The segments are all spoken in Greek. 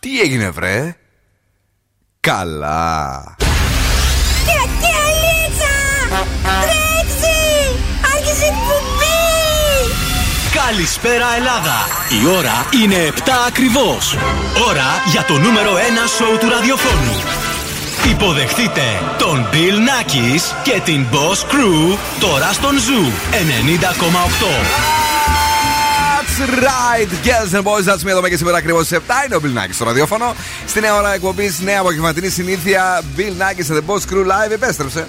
Τι έγινε βρε? Καλά. Κακιαλίτσα! Τρέξει! Άρχισε η κουμπί! Καλησπέρα Ελλάδα! Η ώρα είναι 7 ακριβώς. Ώρα για το νούμερο 1 σοου του ραδιοφώνου. Υποδεχτείτε τον Bill Nakis και την Boss Crew τώρα στον Zoo 90,8. Right, girls and boys, that's me εδώ και σήμερα ακριβώς στις 7. Είναι ο Bill Nakis στο ραδιόφωνο. Στην νέα ώρα εκπομπής, νέα απογευματινή συνήθεια. Bill Nakis and the Boss Crew Live επέστρεψε.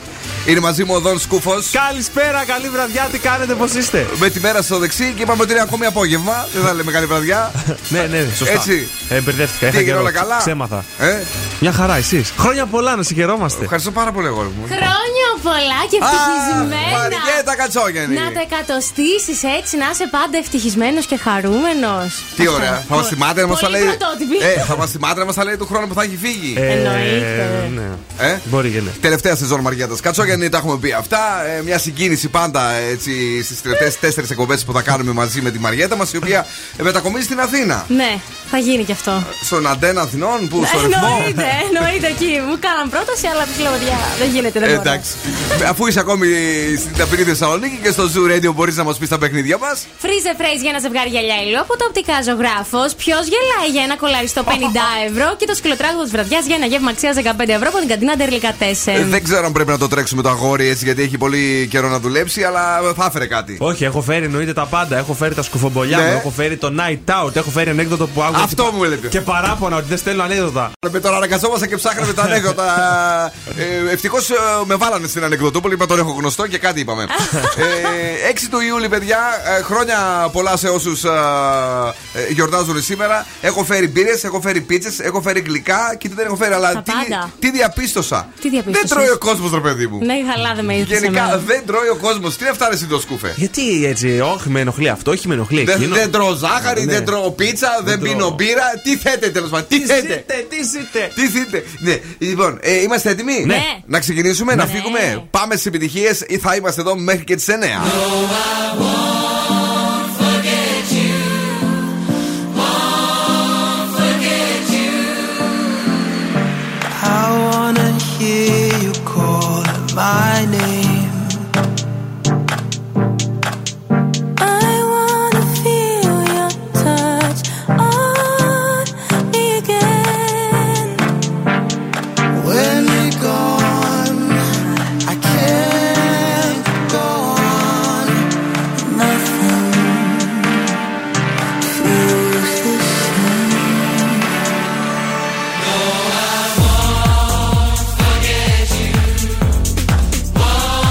Είναι μαζί μου ο Don Skoufo. Καλησπέρα, καλή βραδιά, τι κάνετε, πώς είστε? Με τη μέρα στο δεξί και είπαμε ότι είναι ακόμη απόγευμα. Δεν θα λέμε καλή βραδιά. Ναι, σωστά. Έτσι. Μπερδεύτηκα, είχα καιρό. Όλα καλά. Ξέμαθα. Μια χαρά, εσείς. Χρόνια πολλά, να συγχαιρόμαστε. Ευχαριστώ πάρα πολύ, εγώ μου. Χρόνια πολλά και ευτυχισμένα. Μαριέτα Κατσόγιαννη. Να τα εκατοστήσεις έτσι, να είσαι πάντα ευτυχισμένος και χαρούμενος. Τι ωραία. Θα μας τη μάτρε να μας τα λέει του χρόνου που θα έχει φύγει. Εννοείται. Μπορεί και ναι. Τελευταία σεζόν Μαριέτας Κατσόγιαννη. Ναι, τα έχουμε πει αυτά. Μια συγκίνηση πάντα στις τελευταίες 4 εκπομπές που θα κάνουμε μαζί με τη Μαριέτα μας, η οποία μετακομίζει στην Αθήνα. Ναι, θα γίνει και αυτό. Στον Αντένα Αθηνών, που στο ρυθμό. Εννοείται εκεί. Μου κάναν πρόταση, αλλά τους λέω δεν γίνεται. Εντάξει. Αφού είσαι ακόμη στην ταπεινή Θεσσαλονίκη και στο Zoo Radio, μπορείς να μας πεις τα παιχνίδια μας. Freeze phrase για ένα ζευγάρι γυαλιά ήλιο από το οπτικά ζωγράφος. Ποιο γελάει για ένα κολαριστό 50 ευρώ. Και το σκυλοτράγουδο της βραδιάς για ένα γεύμα αξίας 15 ευρώ από την καντίνα DELICATESSEN. Δεν ξέρω αν πρέπει να το τρέξουμε το αγόρι έτσι, γιατί έχει πολύ καιρό να δουλέψει, αλλά θα έφερε κάτι. Όχι, έχω φέρει εννοείται τα πάντα. Έχω φέρει τα σκουφομπολιά μου, έχω φέρει το night out, έχω φέρει ανέκδοτο που άκουγα. Αυτό μου έλεγε. Και παράπονα ότι δεν στέλνω ανέκδοτα. Με τον αναγκαζόμαστε και ψάχναμε τα ανέκδοτα. Ευτυχώς με βάλανε στην ανεκδοτούπολη, είπα τον έχω γνωστό και κάτι είπαμε. 6 του Ιούλη, παιδιά, χρόνια πολλά σε όσους γιορτάζουν σήμερα. Έχω φέρει μπύρες, έχω φέρει πίτσες, έχω φέρει γλυκά και δεν έχω φέρει, αλλά τι διαπίστωσα. Δεν τρώει ο κόσμος, ρε παιδί μου. Γενικά δεν τρώει ο κόσμος. Τι αυτά ρε συντό σκούφε. Γιατί έτσι, όχι με ενοχλεί αυτό, όχι με ενοχλεί εκείνο. Δεν τρώω ζάχαρη, δεν τρώω πίτσα, δεν πίνω μπύρα. Τι θέτε τέλος πάντων, τι θέτε. Ναι, λοιπόν, είμαστε έτοιμοι να ξεκινήσουμε, να φύγουμε. Πάμε στις επιτυχίες ή θα είμαστε εδώ μέχρι και τις 9. My name. I wanna feel your touch on me again. When you're gone, I can't go on. Nothing feels the same. No, I won't forget you. Oh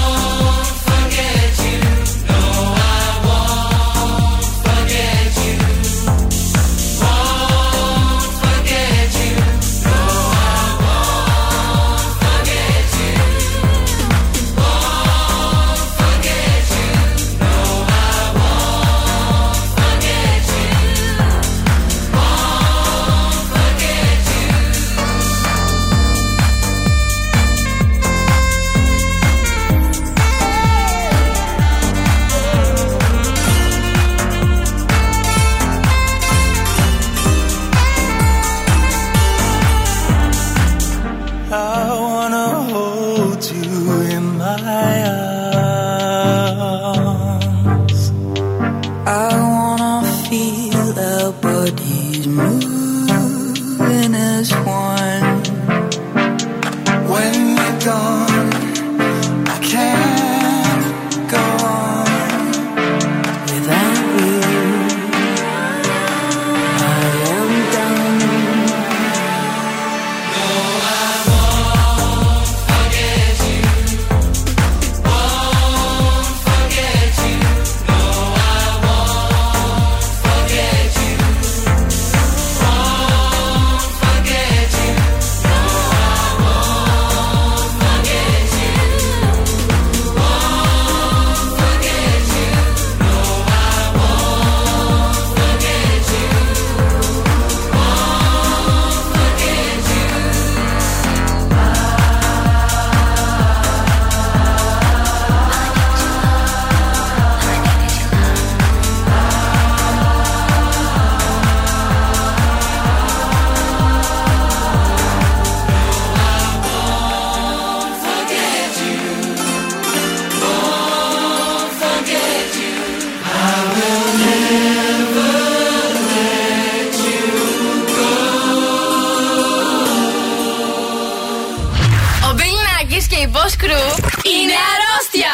Boss Crew είναι αρρώστια.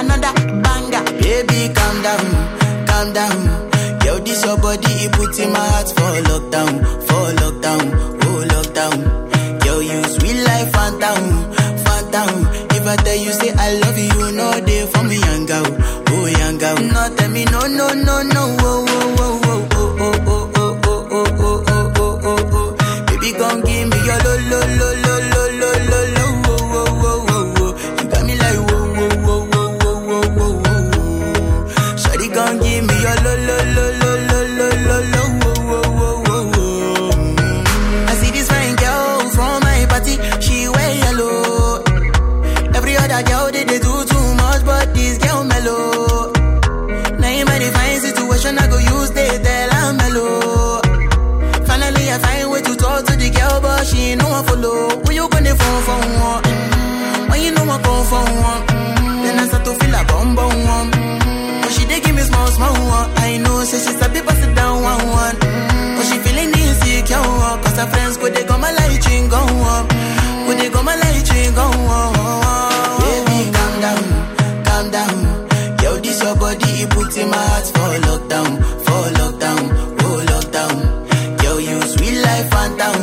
Another banger, baby calm down, calm down. Yo, this your body, it puts in my heart for lockdown, for lockdown, oh lockdown. Yo, you sweet life, phantom, phantom. If I tell you say I love you, you know they for me young girl, oh young girl. No tell me no, no, no, no, oh, oh, oh, oh, oh, oh, oh, oh, oh, oh, oh, oh, oh, oh, oh. Baby, come give me your lo, lo, lo, lo, lo, lo, lo, lo, oh, oh, oh, oh, oh. You got me like oh, oh, oh, oh, oh, oh, oh, oh, oh. Shawty, come give me your lo, lo, lo, lo, lo, lo, lo, lo, oh, oh, oh, oh, oh. I see this fine girl from my party. She wear yellow. Every other girl they do too much, but this girl mellow. Now in my divine situation, I go use the tell I'm mellow. Finally, I find way to talk to the girl, but she ain't no one follow. When you gonna phone for one? Mm-hmm. When you know I come for one? Mm-hmm. Then I start to feel a bum bum one. Mm-hmm. But she dey give me small small one. I know, say she's a bit pass it down one one. Mm-hmm. But she feeling insecure, 'cause her friends go they come my light ring go up. Go they come my light ring go up. Calm down, yo, this your body, it puts in my heart for lockdown, oh lockdown. Yo, you sweet life, phantom,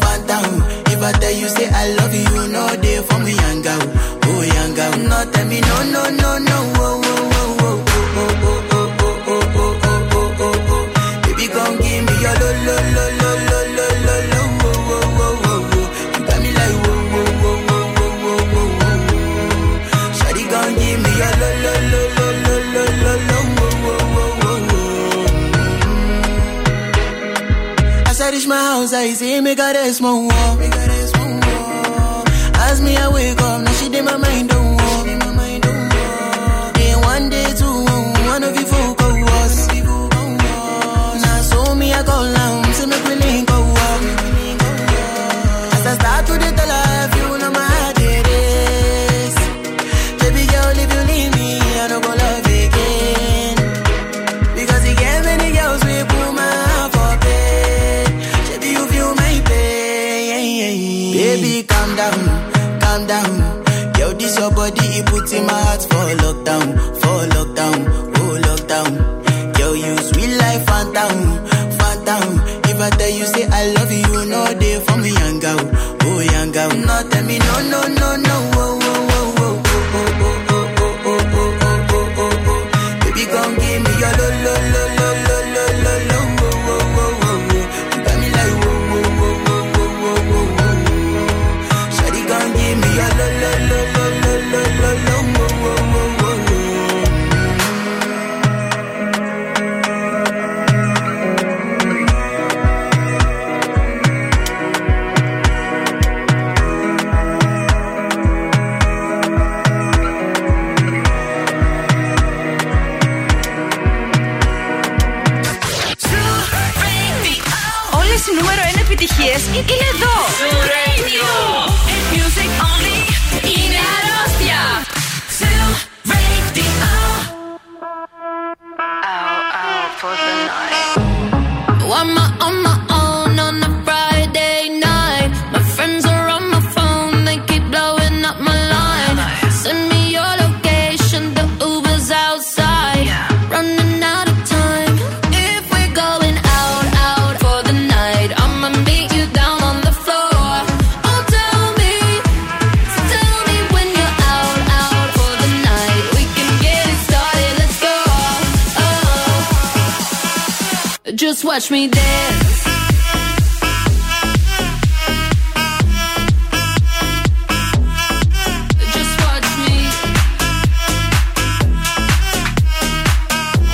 phantom. If I tell you say I love you, you know they for me young girl, oh young girl. No tell me no, no, no, no, oh, oh, oh, oh, oh, oh, oh, oh, oh, oh, oh, oh, oh, oh. Baby, come give me your lo, lo, lo, lo, lo, lo, lo, lo, oh, oh, oh, oh, oh. You got me like oh. La la la la la la la la wo wo wo wo wo. As I reach my house, I see me got a small wall. As me I wake up, now she did my mind don't walk. Then one day, two, one of you folk go was. Now so me I call now, say me willing go walk. As I start to dey tell her, you know my heart it is. Baby girl, if you leave. Calm down, yo, this your body, it puts in my heart for lockdown, oh lockdown. Yo, you sweet life, phantom, phantom. If I tell you say I love you, you know they for me young girl, oh young girl. No tell me no, no, no, no, oh, oh, oh, oh, oh, oh, oh, oh, oh, oh, oh, oh, oh, oh. Baby, come give me your lo, lo, lo, lo, lo, lo, lo, lo, oh, oh, oh, oh, oh. You got me like oh. Όλες οι νούμερο 1 επιτυχίες είναι εδώ. Είναι αρρώστια. One more. Just watch me dance. Just watch me.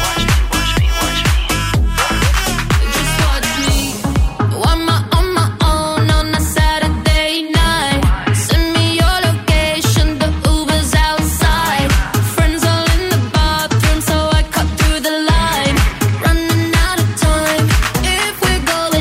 Watch me, watch me, watch me. Just watch me. I'm on my own on a Saturday night. Send me your location, the Uber's outside. Friends all in the bathroom, so I cut through the line. Running out of time. If we're going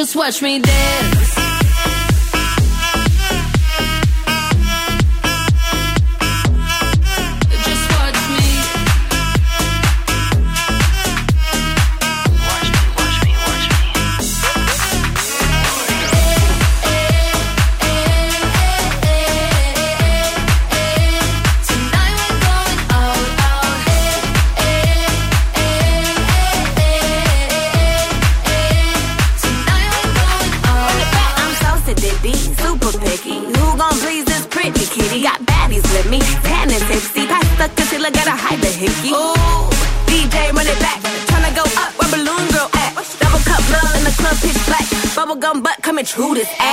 just watch me dance. Who this ass?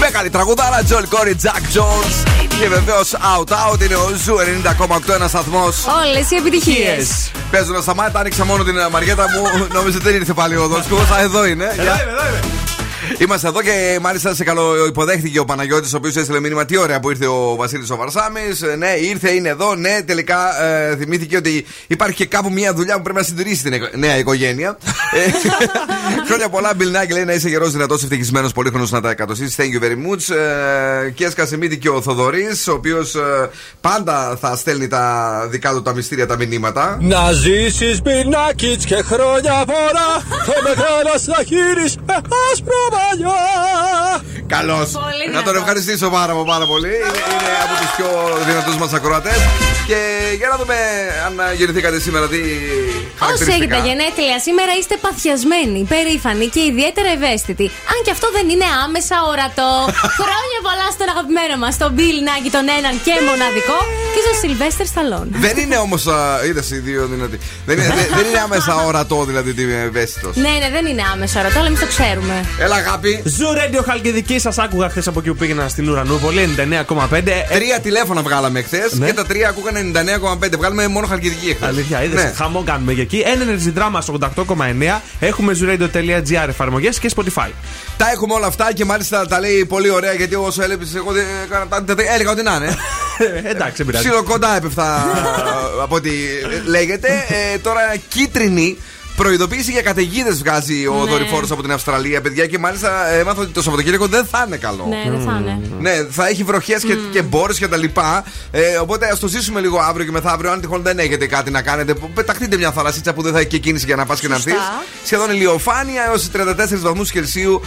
Μεγάλη τραγουδάρα, Joel Corey, Jack Jones. Και βεβαίως Out Out είναι ο Ζου 90,8, ένας σταθμός. Όλες οι επιτυχίες. Παίζουν να σταμάτα, άνοιξα μόνο την Μαριέτα μου. Νόμιζε δεν ήρθε πάλι ο Δον Σκούφο. Α, εδώ είναι. Εδώ είναι. Είμαστε εδώ και μάλιστα σε καλοϋποδέχτηκε ο Παναγιώτης, ο οποίος έστειλε μήνυμα. Τι ωραία που ήρθε ο Βασίλης ο Βαρσάμης. Ναι, ήρθε, είναι εδώ. Ναι, τελικά θυμήθηκε ότι υπάρχει και κάπου μια δουλειά που πρέπει να συντηρήσει την νέα οικογένεια. Χρόνια πολλά, Bill Nakis, λέει να είσαι γερός, δυνατός, ευτυχισμένος, πολύχρονος, να τα εκατοσύσεις. Thank you very much. Και Ασκασιμίτη και ο Θοδωρής, ο οποίος πάντα θα στέλνει τα δικά του τα μυστήρια, τα μηνύματα. Να ζήσεις, Bill Nakis, και χρόνια πολλά. Θα μεγάλας να χείρεις με άσπρο μαλλιά. Καλώς. Να τον ευχαριστήσω πάρα πολύ. Είναι από τους πιο δυνατούς μας ακροατές. Και για να δούμε αν γεννηθήκατε σήμερα, τι χαρακτηριστικά. Όσοι έχετε γενέθλια σήμερα, είστε παθιασμένοι, περήφανοι και ιδιαίτερα ευαίσθητοι. Αν και αυτό δεν είναι άμεσα ορατό. Χρόνια πολλά στον αγαπημένο μας, τον Bill Nakis, τον έναν και μοναδικό, και στον Sylvester Stallone. Δεν είναι όμως. Είδες οι δύο δυνατοί. Δεν είναι άμεσα ορατό, δηλαδή τι ευαίσθητος. Ναι, δεν είναι άμεσα ορατό, αλλά εμείς το ξέρουμε. Έλα, αγάπη. Zoo Radio Χαλκιδική, σας άκουγα χθες από εκεί που πήγαινα στην Ουρανούπολη, 99,5. Τρία τηλέφωνα βγάλαμε χθες και τα τρία ακούγανε 99,5. Βγάλουμε μόνο Χαλκιδική εχθές. Αλήθεια, είδες, ναι. Χαμό κάνουμε και εκεί. Energy Drama 88,9. Έχουμε zurendo.gr εφαρμογές και Spotify. Τα έχουμε όλα αυτά και μάλιστα τα λέει πολύ ωραία, γιατί όσο έλεπες εγώ έλεγα ότι να είναι. Εντάξει, πειράζει. Ψιλοκοντά έπεφτα από ό,τι λέγεται. Τώρα κίτρινη προειδοποίηση για καταιγίδες βγάζει ο δορυφόρος από την Αυστραλία, παιδιά, και μάλιστα έμαθα ότι το Σαββατοκύριακο δεν θα είναι καλό. Ναι, δεν θα είναι. Ναι, θα έχει βροχές και μπόρες και τα λοιπά. Οπότε ας το ζήσουμε λίγο αύριο και μεθαύριο. Αν τυχόν δεν έχετε κάτι να κάνετε, πεταχτείτε μια θαλασσίτσα που δεν θα έχει και κίνηση για να πας και να έρθεις. Σχεδόν ηλιοφάνεια, έως 34 βαθμούς Κελσίου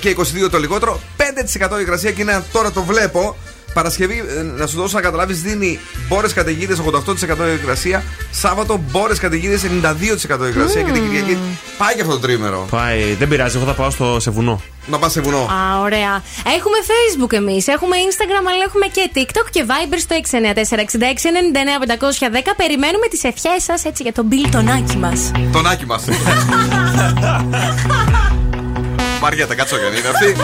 και 22 το λιγότερο. 5% υγρασία και είναι, τώρα το βλέπω. Παρασκευή, να σου δώσω να καταλάβεις, δίνει μπόρες καταιγίδες 88% υγρασία. Σάββατο μπόρες καταιγίδες 92% υγρασία. Και την Κυριακή πάει και αυτό το τρίμερο. Πάει, δεν πειράζει, εγώ θα πάω σε βουνό. Να πας σε βουνό. Α, ωραία. Έχουμε Facebook εμείς, έχουμε Instagram, αλλά έχουμε και TikTok και Viber στο 694-6699-510. Περιμένουμε τις ευχές σας, έτσι, για τον Bill Nakis μας. Τον Nakis μας. Μαριέτα Κατσόγιαννη είναι αυτή.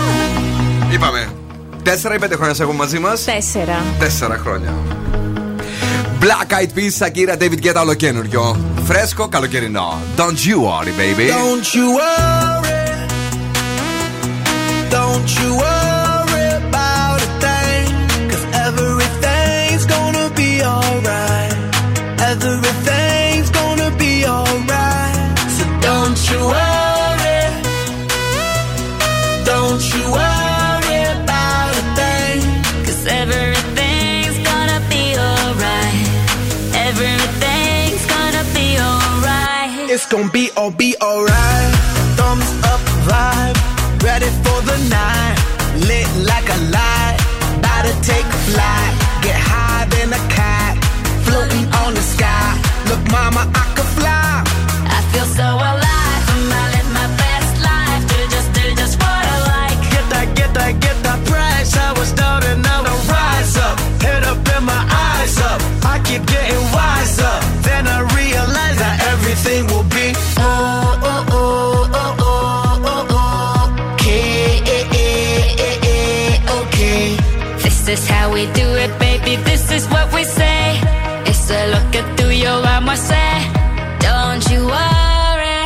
Είπαμε. 4 ή 5 χρόνια σε έχουμε μαζί μας. 4 χρόνια. Black Eyed Peas, Σακύρα, David Guetta, ολοκένουργιο. Φρέσκο, καλοκαιρινό. Don't you worry, baby. Don't you worry. Don't you worry about a thing. 'Cause everything's gonna be alright. Everything's gonna be alright. So don't you worry. Don't you worry. It's gonna be alright. Thumbs up vibe, ready for the night. Lit like a light, about to take a flight. Get high than a cat, floating on the sky. Look, mama, I could fly. I feel so alive. I'm gonna live my best life. Do just what I like. Get that price. I was down and now I rise up. Head up and my eyes up. I keep getting wiser. Then I realize that everything will. This is how we do it, baby. This is what we say. It's a look at through your eyes, I say. Don't you worry.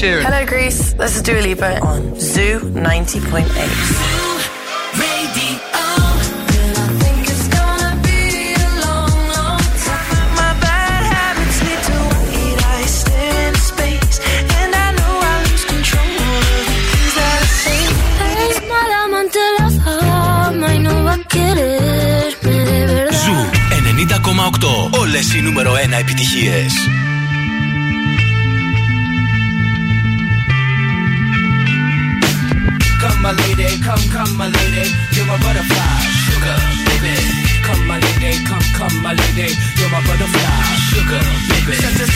Sheeran. Hello, Greece. This is Dua Lipa on Zoo 90.8. Ζου 90,8. Όλες οι νούμερο 1 επιτυχίες. Come, my lady, come, come, my lady. You're my butterfly, sugar baby. Come my lady, come my lady, you're my butterfly, sugar baby. Such a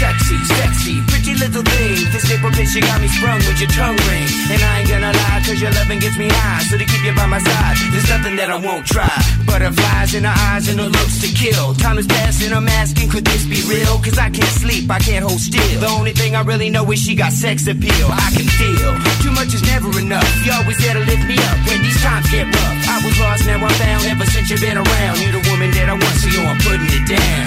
sexy, pretty little thing. This April bitch, you got me sprung with your tongue ring. And I ain't gonna lie, cause your loving gets me high. So to keep you by my side, there's nothing that I won't try. Butterflies in her eyes and her looks to kill. Time is passing, I'm asking, could this be real? Cause I can't sleep, I can't hold still. The only thing I really know is she got sex appeal. I can feel, too much is never enough. You're always there to lift me up when these times get rough. I was lost, now I'm found, ever since you've been around. You're the woman that I want, so you're putting it down.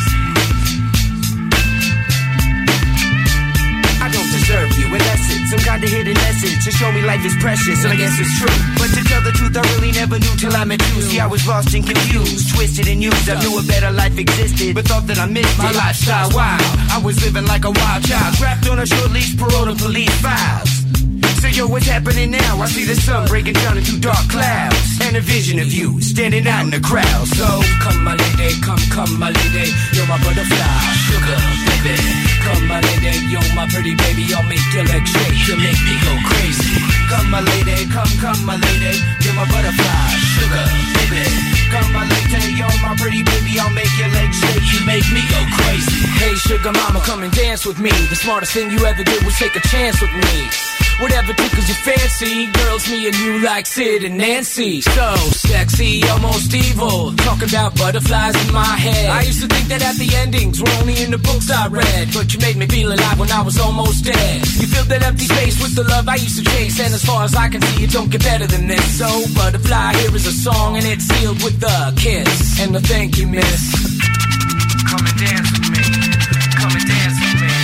Serve you in essence, some kind of hidden essence to show me life is precious, and I guess it's true. But to tell the truth, I really never knew till I met you. See, I was lost and confused, twisted and used. I knew a better life existed, but thought that I missed my lifestyle. Wild, I was living like a wild child, trapped on a short leash, parole to police files. So yo, what's happening now? I see the sun breaking down into dark clouds, and a vision of you standing out in the crowd. So come my lady, come my lady, you're my butterfly, sugar baby. Come my lady, you're my pretty baby, I'll make your legs shake, you'll make me go crazy. Come my lady, come my lady, you're my butterfly, sugar baby. Come my lady, you're my pretty baby, I'll make your legs shake, you make me go crazy. Hey sugar mama, come and dance with me. The smartest thing you ever did was take a chance with me. Whatever tickles your fancy, girls, me and you like Sid and Nancy. So sexy, almost evil, talking about butterflies in my head. I used to think that at the endings were only in the books I read, but you made me feel alive when I was almost dead. You filled that empty space with the love I used to chase, and as far as I can see, it don't get better than this. So butterfly, here is a song, and it's sealed with a kiss and a thank you, miss. Come and dance with me, come and dance with me.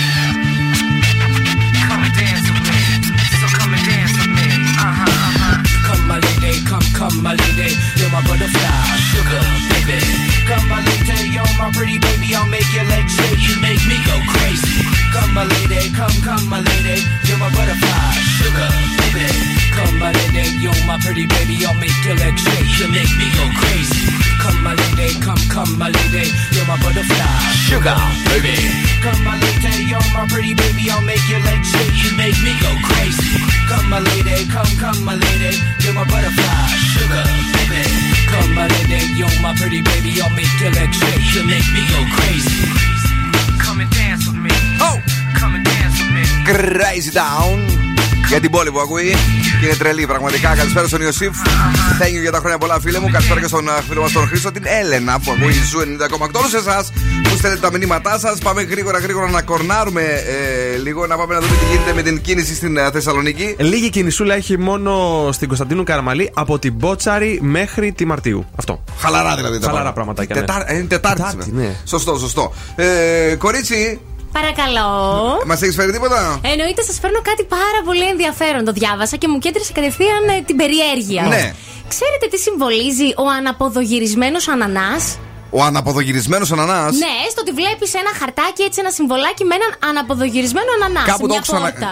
Come my lady, you're my butterfly, sugar baby. Come my lady, you're my pretty baby, I'll make your legs shake, you make me go crazy. Come my lady, come my lady, you're my butterfly, sugar baby. Come my lady, you're my pretty baby, I'll make your legs shake, you make me go crazy. Come my lady, come my lady, you're my butterfly, sugar baby. Come my lady, you're my pretty baby, I'll make your legs shake, you make me go crazy. Come my lady, come my lady, you're my butterfly, sugar baby. Come my lady, you're my pretty baby, I'll make your legs shake, you make me go crazy. Come and dance with me. Oh, come and dance with me. Crazy down. Για την πόλη που ακούει και είναι τρελή πραγματικά. Καλησπέρα στον Ιωσήφ. Thank you για τα χρόνια πολλά, φίλε μου. Καλησπέρα και στον φίλο μας τον Χρήστο, την Έλενα που ακούει Ζου 90,8. Σε εσάς που στέλνετε τα μηνύματά σας, πάμε γρήγορα να κορνάρουμε λίγο, να πάμε να δούμε τι γίνεται με την κίνηση στην Θεσσαλονίκη. Λίγη κινησούλα έχει μόνο στην Κωνσταντίνου Καραμαλή από την Μπότσαρη μέχρι τη Μαρτίου. Αυτό. Χαλαρά δηλαδή τα πράγματα. Είναι Τετάρτη. Ναι. Σωστό. Κορίτσι. Παρακαλώ. Μας έχεις φέρει τίποτα? Εννοείται, σας φέρνω κάτι πάρα πολύ ενδιαφέρον. Το διάβασα και μου κέντρισε κατευθείαν την περιέργεια. Ναι. Ξέρετε τι συμβολίζει ο αναποδογυρισμένος ανανάς? Ο αναποδογυρισμένος ανανάς. Ναι, στο ότι βλέπεις ένα χαρτάκι, έτσι ένα συμβολάκι με έναν αναποδογυρισμένο ανανά.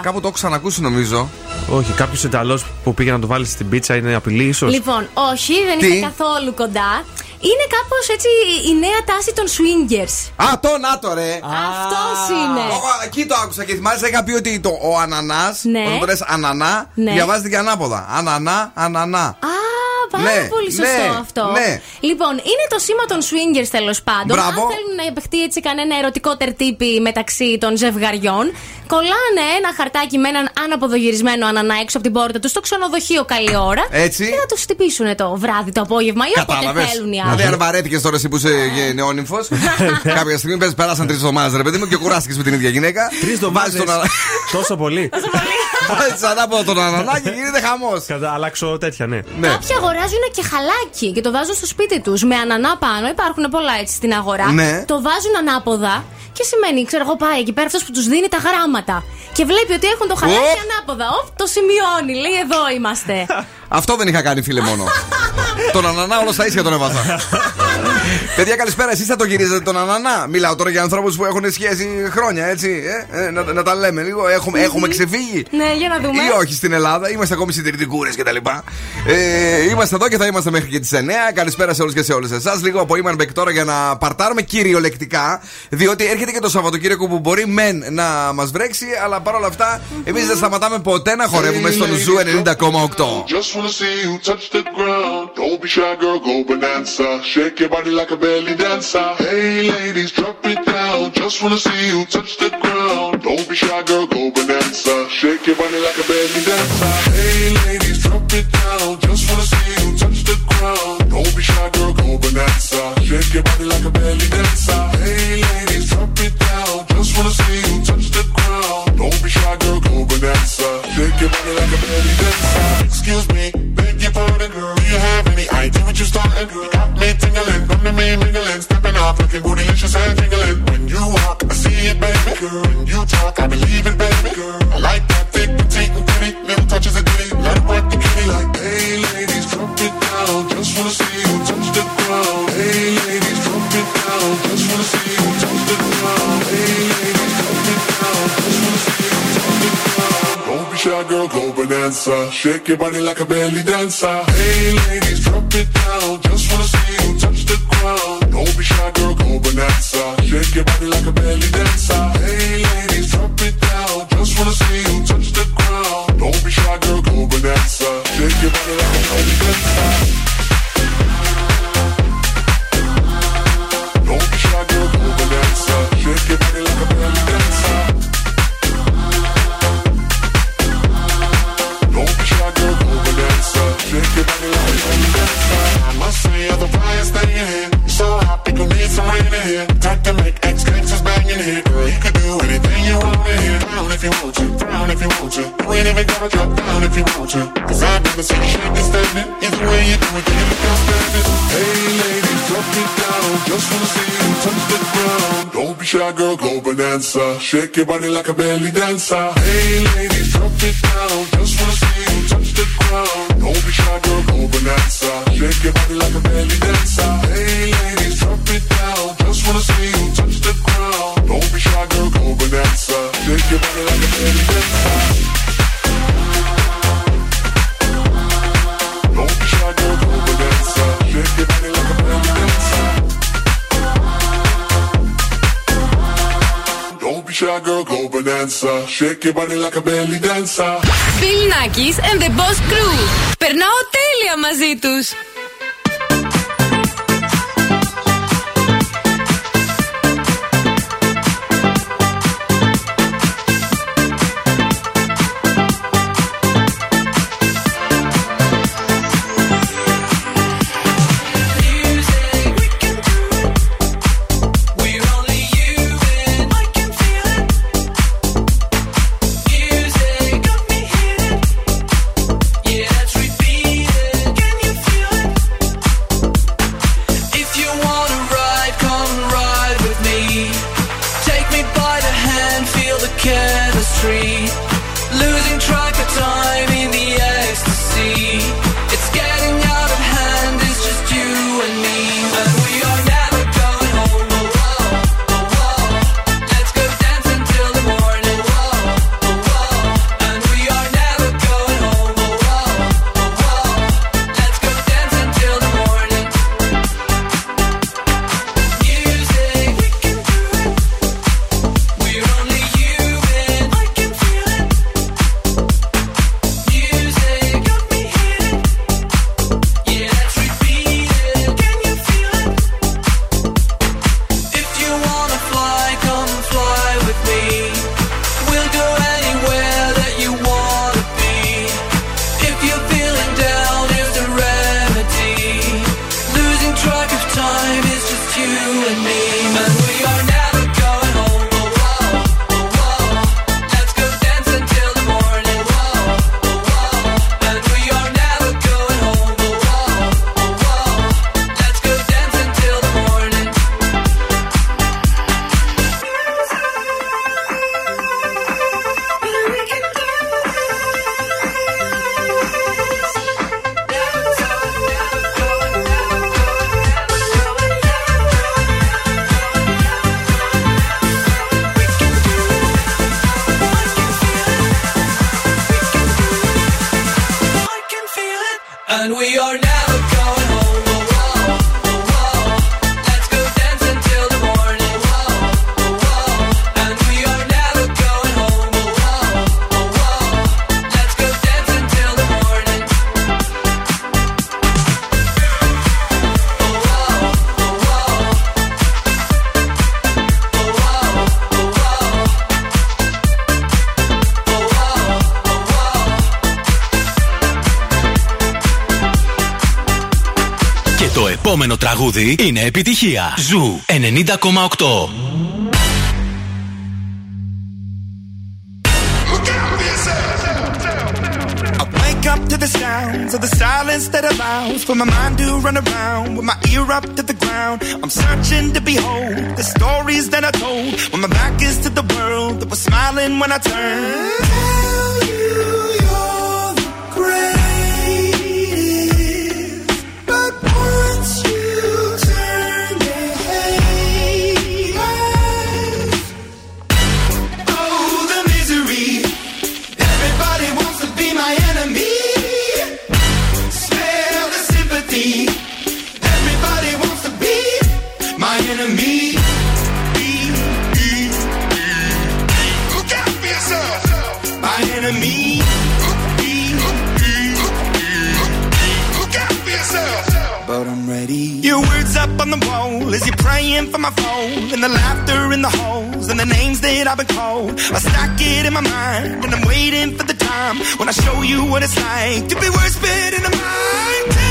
Κάπου το έχω ξανακούσει, νομίζω. Όχι, κάποιος Ιταλός που πήγε να το βάλει στην πίτσα είναι απειλή, ίσως. Λοιπόν, όχι, δεν είναι καθόλου κοντά. Είναι κάπως έτσι η νέα τάση των swingers. Α, το να το ρε! Αυτός είναι! Εκεί το άκουσα και θυμάσαι, είχα πει ότι ο ανανάς, όταν το λες ανανά, διαβάζεται ανάποδα. Ανανά. Πάρα πολύ σωστό αυτό. Λοιπόν, είναι το σήμα των swingers, τέλος πάντων. Αν θέλουν να επεχτεί έτσι κανένα ερωτικό τερτύπι μεταξύ των ζευγαριών, κολλάνε ένα χαρτάκι με έναν αναποδογυρισμένο ανανά έξω από την πόρτα του στο ξενοδοχείο καλή ώρα. Έτσι. Και θα του χτυπήσουν το βράδυ, το απόγευμα ή όποτε θέλουν οι άλλοι. Δηλαδή, αν βαρέθηκες τώρα εσύ που είσαι νεόνυμφος, κάποια στιγμή πέρασαν 3 εβδομάδες, ρε παιδί μου, και κουράστηκες με την ίδια γυναίκα. 3 εβδομάδες. Τόσο πολύ. Βάζει ανάποδα τον ανανά και γίνεται χαμός. Κατά αλλάξω τέτοια, ναι. Κάποιοι αγοράζουν και χαλάκι και το βάζουν στο σπίτι τους με ανανά πάνω. Υπάρχουν πολλά έτσι στην αγορά. Το βάζουν ανάποδα. Και σημαίνει, ξέρω εγώ, πάει εκεί πέρα αυτός που τους δίνει τα γράμματα και βλέπει ότι έχουν το χαλάκι ανάποδα. Το σημειώνει, λέει εδώ είμαστε. Αυτό δεν είχα κάνει, φίλε, μόνο. Τον ανανά όλος τα ίσια τον έβαζα. Παιδιά, καλησπέρα. Εσείς θα το γυρίζετε τον ανανά? Μιλάω τώρα για ανθρώπους που έχουν σχέση χρόνια, έτσι. Να τα λέμε λίγο. Έχουμε ξεφύγει. Ναι, για να δούμε. Ή όχι στην Ελλάδα. Είμαστε ακόμη συντηρητικούρες κτλ. Είμαστε εδώ και θα είμαστε μέχρι και τις 9. Καλησπέρα σε όλους και σε όλες εσάς. Λίγο από Ήμανμπεκ τώρα για να παρτάρουμε κυριολεκτικά. Διότι έρχεται και το Σαββατοκύριακο που μπορεί μεν να μας βρέξει, αλλά παρόλα αυτά εμείς δεν σταματάμε ποτέ να χορεύουμε στον Ζου 90,8. Belly dancer, hey ladies, drop it down. Just wanna see you touch the ground. Don't be shy, girl, go bonanza. Shake your body like a belly dancer. Hey ladies, drop it down. Just wanna see you touch the ground. Don't be shy, girl, go bonanza. Shake your body like a belly dancer. Hey ladies, drop it down. Just wanna see you touch the ground. Don't be shy, girl, go bonanza. Shake your body like a belly dancer. Excuse me, beg your pardon, girl. Do you have any idea what you're starting? You got me tingling. Me mingling, stepping off, looking bootylicious and tingling. When you walk, I see it, baby girl. When you talk, I believe it, baby girl. I like that thick, petite, and pretty. Little touches of ditty, let it work the kitty. Like, hey ladies, drop it down. Just wanna see you touch the ground. Hey ladies, drop it down. Just wanna see you touch the ground. Hey ladies, drop it down. Just wanna see you touch the ground. Don't be shy, girl, go bonanza. Shake your body like a belly dancer. Hey ladies, drop it down. Just wanna see you touch the ground. Don't be shy, girl, go bonanza. Shake your body like a belly dancer. Hey ladies, drop it down. Just wanna see you touch the ground. Don't be shy, girl, go bonanza. Shake your body like a belly dancer. Don't be shy, girl, go bonanza. Shake your body like a belly dancer. Don't be shy, girl, go bonanza. Shake your body like a belly dancer. I must say, all the fire's staying here. So hot, think you need some rain in here. Time to make X-Gaxx's banging here. Girl, you can do anything you want in here. Down if you want to, down if you want to. You ain't even gotta drop down if you want to. Cause I've never seen shit that's standing. Either way you do it, you look outstanding. Hey ladies, drop it down. Just wanna see you touch the ground. Don't be shy, girl, go bonanza. Shake your body like a belly dancer. Hey ladies, drop it down. Just wanna see you touch the ground. Don't be shy, girl, go bonanza. Shake your body like a belly dancer. Hey ladies, ladies, drop it down. Just wanna see you touch the ground. Don't be shy, girl, go bonanza. Shake your body like a belly dancer. Don't be shy, girl, go bonanza. Shake your body like a belly dancer. Don't be shy, girl, go bonanza. Shake your body like a belly dancer. Bill Nakis and the Boss Crew. Περνάω τέλεια μαζί τους. επόμενο τραγούδι είναι επιτυχία. Ζου 90,8. Of the silence that allows for my mind to run around, with my ear up to the ground. I'm searching to behold the stories that I told when my back is to the world that was smiling when I turned. Tell you you're the greatest, but once you turn they hate us. Oh, the misery! Everybody wants to be my enemy. Everybody wants to be my enemy. Look out for yourself. My enemy. Look out for yourself. But I'm ready. Your words up on the wall as you're praying for my phone, and the laughter in the halls and the names that I've been called. I stack it in my mind and I'm waiting for the time when I show you what it's like to be worse fit in the mind. Tell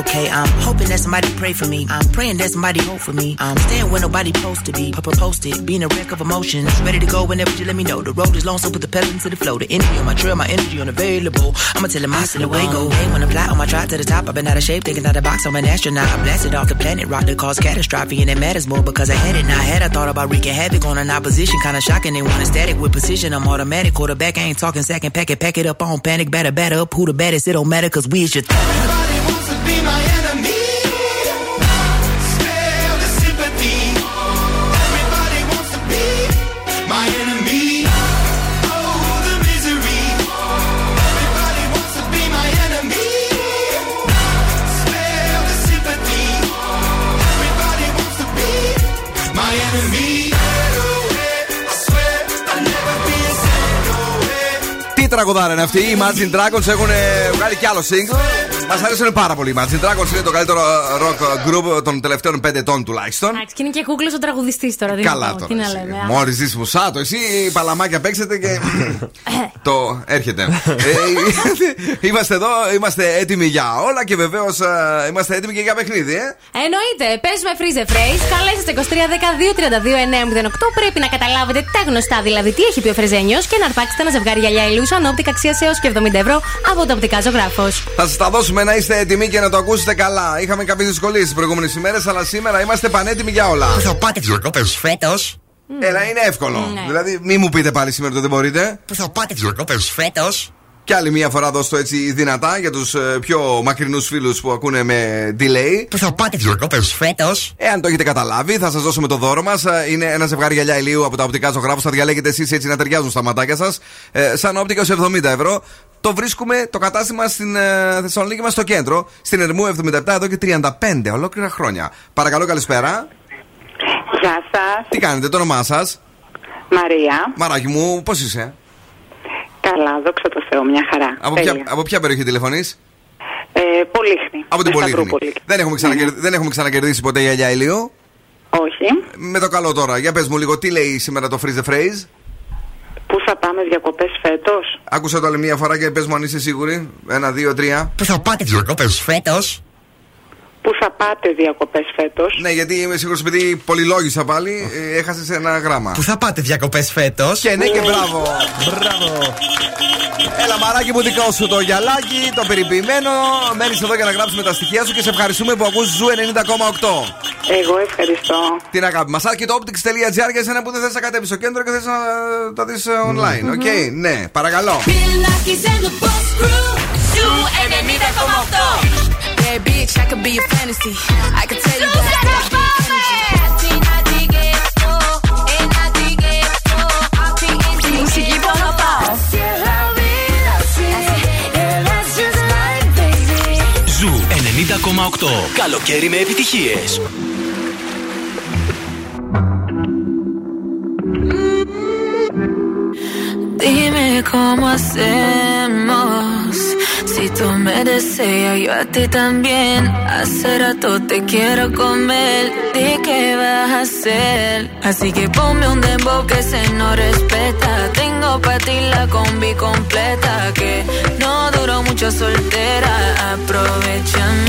okay, I'm hoping that somebody pray for me. I'm praying that somebody hope for me. I'm staying where nobody supposed to be. Papa posted, being a wreck of emotions. Ready to go whenever you let me know. The road is long, so put the pedal into the flow. The energy on my trail, my energy unavailable. I'ma tell him I see the way go. Hey, when I fly on my drive to the top, I've been out of shape, thinking out the box, I'm an astronaut. I blasted off the planet, rock that caused catastrophe, and it matters more because I had it. Now I had, I thought about wreaking havoc on an opposition. Kinda shocking, they want a static with precision. I'm automatic, quarterback, I ain't talking second packet. Pack it up, I don't panic, batter up. Who the baddest? It don't matter, cause we is your everybody wants to be my enemy. Spare the sympathy. Everybody wants to be my enemy. Oh, the misery. Everybody wants to be my enemy. Spare the sympathy. Everybody wants to be my enemy. I swear I'll never be a single. Τι τραγουδάρα είναι αυτή, οι Imagine Dragons έχουν βγάλει κι άλλο single. Μας αρέσουν πάρα πολύ οι Imagine Dragons, είναι το καλύτερο rock group των τελευταίων 5 ετών τουλάχιστον. Εντάξει, και είναι και κούκλος ο τραγουδιστής τώρα. Καλά τώρα. Μόλις δεις μουσάτο, εσύ παλαμάκια παίξετε και. Το έρχεται. Είμαστε εδώ, είμαστε έτοιμοι για όλα και βεβαίως είμαστε έτοιμοι και για παιχνίδι, ε. Εννοείται, παίζουμε freeze the phrase. Καλέστε 23 12 32 908. Πρέπει να καταλάβετε τα γνωστά, δηλαδή τι έχει πει ο Φρεζένιος και να αρπάξετε ένα ζευγάρι γυαλιά Illusion Optica αξίας έως και 70 ευρώ από τα οπτικά Ζωγράφος. Θα σας τα δώσουμε να είστε έτοιμοι και να το ακούσετε καλά. Είχαμε κάποιες δυσκολίες τις προηγούμενες ημέρες, αλλά σήμερα είμαστε πανέτοιμοι για όλα. Πού θα πάτε τις διακοπές φέτος? Έλα, είναι εύκολο. Ναι. Δηλαδή, μη μου πείτε πάλι σήμερα ότι δεν μπορείτε. Πού θα πάτε τις διακοπές φέτος? Και άλλη μια φορά δώσ' το έτσι δυνατά για τους πιο μακρινούς φίλους που ακούνε με delay. Πού θα πάτε τις διακοπές φέτος? Εάν το έχετε καταλάβει, θα σας δώσουμε το δώρο μας. Είναι ένα ζευγάρι γυαλιά ηλίου από τα οπτικά Ζωγράφου. Θα διαλέγετε εσείς έτσι να ταιριάζουν στα ματάκια σας. Σαν όπτικα ως 70 ευρώ. Το βρίσκουμε το κατάστημα στην Θεσσαλονίκη μας στο κέντρο, στην Ερμού 77, εδώ και 35 ολόκληρα χρόνια. Παρακαλώ, καλησπέρα. Γεια σας. Τι κάνετε, το όνομά σας? Μαρία. Μαράκι μου, πώς είσαι? Καλά, δόξα τω Θεώ, μια χαρά. Από ποια περιοχή τηλεφωνείς? Πολύχνη. Από την Πολύχνη. Δεν έχουμε ξανακερδίσει ποτέ γυαλιά ηλίου. Όχι. Με το καλό τώρα, για πες μου λίγο, τι λέει σήμερα το freeze the phrase? Πού θα πάμε διακοπές φέτος? Άκουσα το άλλη μία φορά και πες μου αν είσαι σίγουρη. 1, 2, 3. Πού θα πάτε διακοπές φέτος? Πού θα πάτε διακοπές φέτος? Ναι, γιατί είμαι σίγουρος, επειδή πολυλόγησα πάλι, έχασες ένα γράμμα. Πού θα πάτε διακοπές φέτος? Και ναι, και μπράβο. Μπράβο. Έλα, μαράκι μου, δικό σου το γυαλάκι, το περιποιημένο. Μένεις εδώ για να γράψουμε τα στοιχεία σου και σε ευχαριστούμε που ακούς Ζου 90,8. Εγώ ευχαριστώ. Την αγάπη μας. Arketoptics.gr για σένα που δεν θες να κατέβεις στο κέντρο και θες να τα δεις online. Οκ, ναι, παρακαλώ. Bad bitch, I could be a fantasy. I could tell you that I got energy. N-I-D-G-O, N-I-D-G-O, R-P-N-G-O. She keep on her balls. Καλοκαίρι με επιτυχίες. Dime cómo hacemos. Si tú me deseas, yo a ti también. Hace rato te quiero comer. ¿De qué vas a hacer? Así que ponme un dembow que se nos respeta. Tengo pa' ti la combi completa. Que no duró mucho soltera. Aprovechame.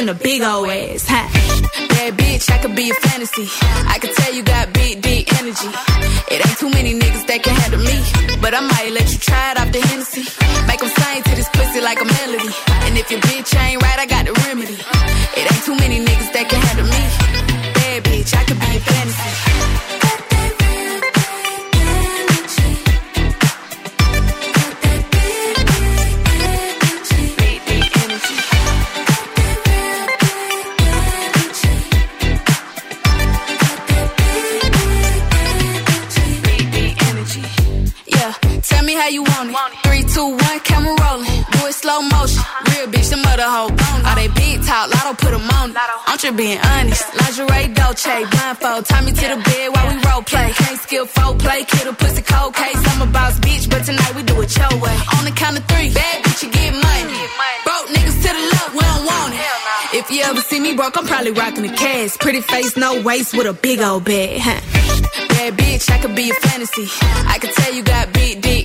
And a big old ass, huh? Bad bitch, I could be a fantasy. I could tell you got big, D energy. It ain't too many niggas that can handle me. But I might let you try it off the Hennessy. Make them sing to this pussy like a melody. And if your bitch ain't right, I got the remedy. It ain't too many niggas that can handle me. Bad bitch, I could be a fantasy. Got that real big energy. Got that big, big energy. Big, big energy. Tell me how you want it. 3, 2, 1, camera rolling. Do it slow mo. motion. Real bitch, the mother hoe. All they big talk, Lotto put them on. I'm just being honest. Lingerie, Dolce, blindfold. Tie me to the bed while we role play. Can't skill foreplay, kid a pussy cold case. I'm a boss bitch, but tonight we do it your way. On the count of three, bad bitch, you get money. Broke niggas to the left, we don't want it. If you ever see me broke, I'm probably rocking the cash. Pretty face, no waist, with a big old bag. Bad bitch, I could be a fantasy. I could tell you got big, deep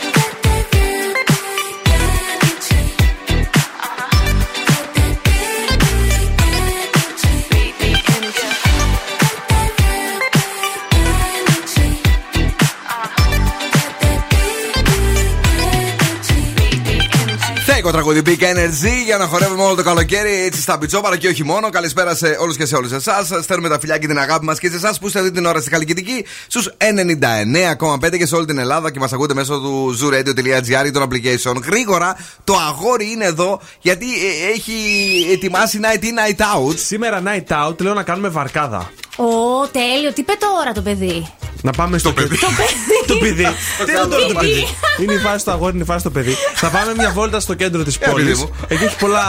Έχω τραγουδί Big Energy για να χορεύουμε όλο το καλοκαίρι, έτσι στα πιτσόπαρα και όχι μόνο. Καλησπέρα σε όλους και σε όλες εσάς. Στέλνουμε τα φιλιά και την αγάπη μας και σε εσάς που είστε αυτή την ώρα στη Χαλκιδική στους 99,5 και σε όλη την Ελλάδα και μας ακούτε μέσω του zooradio.gr ή των application. Γρήγορα, το αγόρι είναι εδώ γιατί έχει ετοιμάσει night in, night out. Σήμερα night out λέω να κάνουμε βαρκάδα. Ω, τέλειο, τι πέτω ώρα το παιδί. Να πάμε στο παιδί. Το παιδί. Τι είναι το παιδί. Είναι η φάση στο αγόρι, είναι η φάση στο παιδί. Θα πάμε μια βόλτα στο κέντρο της πόλης. Εκεί έχει πολλά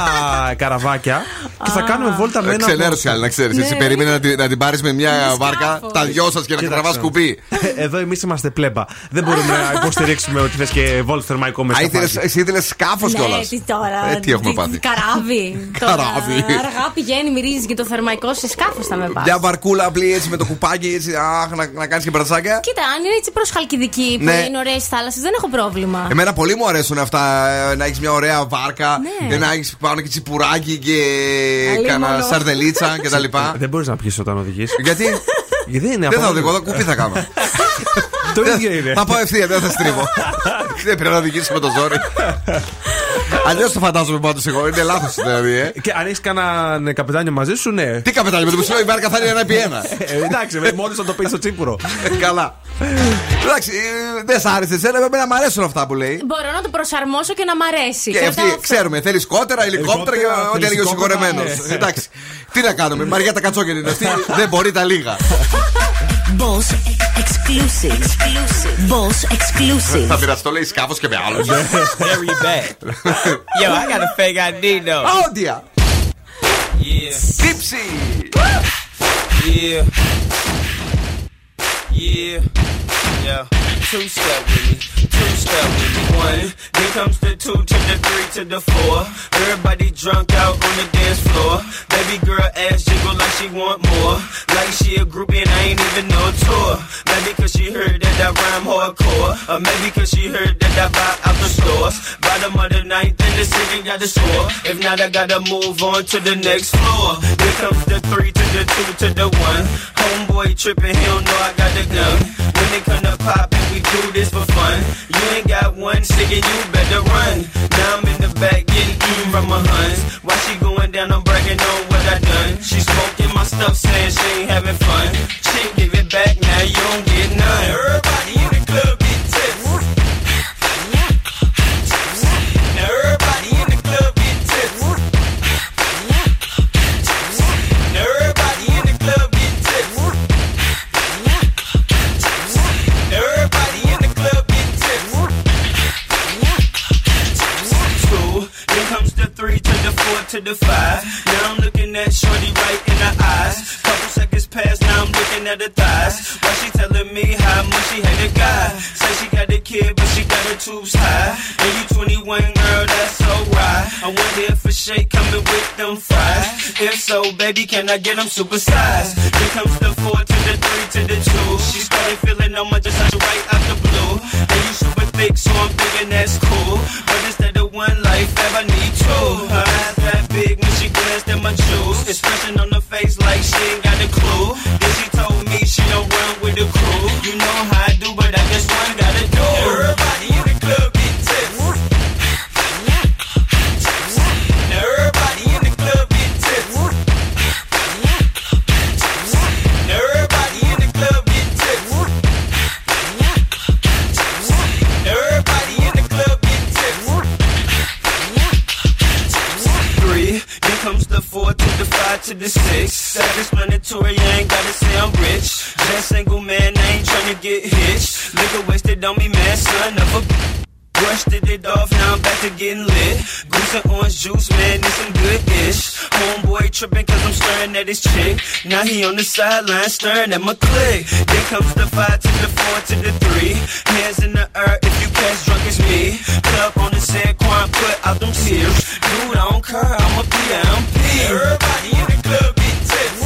καραβάκια. Και θα κάνουμε βόλτα με ένα. Ξενέρωσε άλλη, να ξέρεις. Εσύ περίμενε να την πάρεις με μια βάρκα τα δυο σας και να τραβάς κουμπί. Εδώ εμείς είμαστε πλέμπα. Δεν μπορούμε να υποστηρίξουμε ότι θες και βόλτα θερμαϊκό μέσα. Εσύ ήθελες σκάφος κιόλας. Τι έχουμε πάθει. Καράβι. Αργά πηγαίνει, μυρίζει και το θερμαϊκό σε σκάφος θα με πας. Μια βαρκούλα απλή έτσι με το κουπάκι έτσι να κάνεις και μπρατσάκια. Κοίτα, αν είναι έτσι προς Χαλκιδική που είναι ωραίες θάλασσες, δεν έχω πρόβλημα. Εμένα πολύ μου αρέσουν αυτά να έχεις μια ωραία βάρκα, ναι. Να έχεις πάνω και τσιπουράκι και κανένα σαρδελίτσα κτλ. Δεν μπορείς να πιεις όταν οδηγείς. Γιατί? Δεν θα οδηγώ, κουπί θα κάνω. Το ίδιο είναι. Θα πάω ευθεία, δεν θα στρίβω. Δεν πρέπει να οδηγήσω με το ζόρι. Αλλιώς το φαντάζομαι πάντως εγώ, είναι λάθος δηλαδή. Και αν έχεις κανέναν καπετάνιο μαζί σου, ναι. Τι καπετάνιο, με το μισό η βάρκα θα είναι ένα επί ένα. Εντάξει, μόλις θα το πεις στο τσίπουρο. Καλά. Εντάξει, δεν σ' άρεσε εσένα, εμένα μ' αρέσουν αυτά που λέει. Μπορώ να το προσαρμόσω και να μ' αρέσει. Και αυτή, ξέρουμε, θέλεις κότερα, ελικόπτερα και ό,τι έλεγε ο συγχωρεμένος. Εντάξει, τι να κάνουμε, Μαριέτα Κατσόγιαννη, αυτή δεν μπορεί τα λίγα. Boss exclusive. Boss exclusive. Θα πειραστώ, λέει σκάφος και με άλλους. Very bad. Yo, I got a fake ID though. Oh dear. Yeah. Tipsy. Yeah. Yeah. Yeah. Two step with me. Two step with me. One. Then comes the two to the three to the four. Everybody drunk out on the dance floor. Baby girl ass jiggle like she want more. Like she a groupie and I ain't even know tour. Maybe cause she heard that I rhyme hardcore. Or maybe cause she heard that I buy out the stores. Bottom of the ninth and the city got a score. If not I gotta move on to the next floor. Then comes the three to the two to the one. Homeboy tripping, he don't know I got the gun. When they come to poppin', we do this for fun. You ain't got one stick and you better run. Now I'm in the back getting eaten from my huns. While she going down, I'm bragging on what I done. She smoking my stuff, saying she ain't having fun. She give it back, now you don't get none. Everybody in the club get tips. Now everybody in the club get tips. Now everybody in the club get tips. Now everybody in the club get tips. Two, then comes the three to the four to the five. Now I'm looking at shorty right in the eyes. Seconds pass, now I'm looking at her thighs. Why she telling me how much she had a guy? Say she got a kid, but she got her tubes high. And you 21, girl, that's so right. I wonder if a shake coming with them fries. If so, baby, can I get them supersized? Here comes the four to the three to the two. She started feeling on my just right out the blue. And you super thick, so I'm thinking that's cool. But instead of one life, I need two. Her eyes that big when she glanced at my jewels. Expression on her face like she ain't got a clue. Then she told me she don't run with the crew. You know how I do, but I just one gotta do. Everybody in the club get tips. Now everybody in the club get tips. Now everybody in the club get tips. Now everybody in the club get tips. comes the 4 to the 5 to the 6. Self-explanatory, I ain't gotta say I'm rich. That single man, I ain't tryna get hitched. Nigga wasted on me, man, son of a... Brushed it off, now I'm back to getting lit. Goose and orange juice, man, it's some good-ish. Homeboy tripping cause I'm staring at his chick. Now he on the sideline staring at my clique. Here comes the 5 to the 4 to the 3. Hands in the air, if you catch drunk it's me. Club on the set, Quan put out them tears. Dude, I don't care, I'm a PMP. Everybody in the club get tips.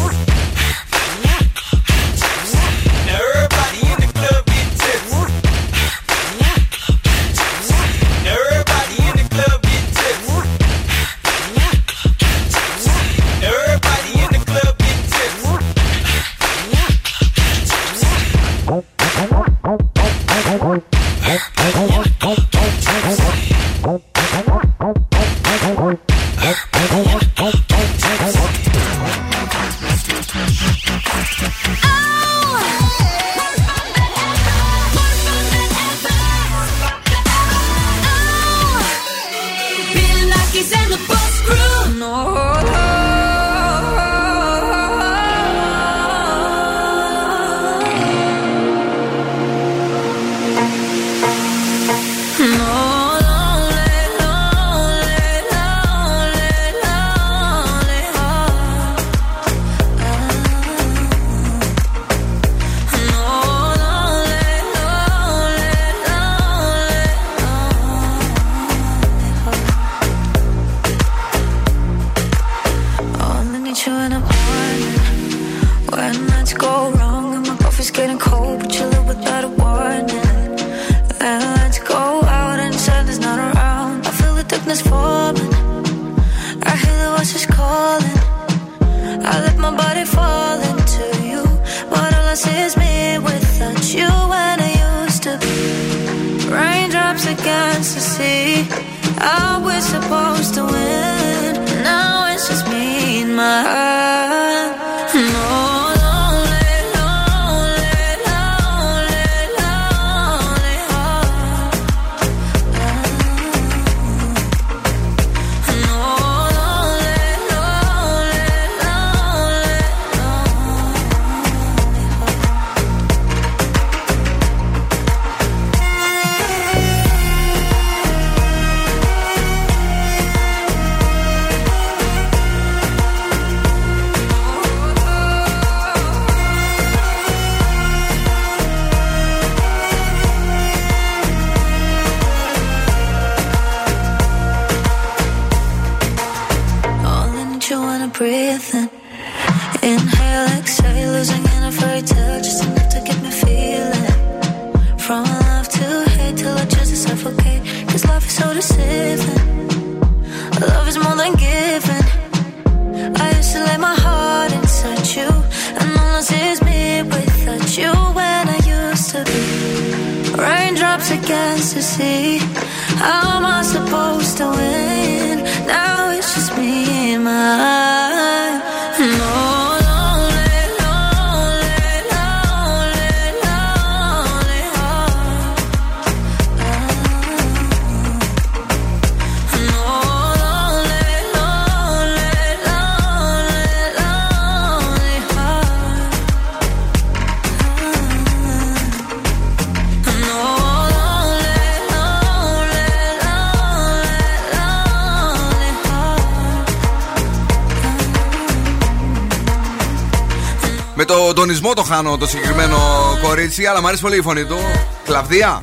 Το χάνω το συγκεκριμένο κορίτσι, αλλά μου αρέσει πολύ η φωνή του.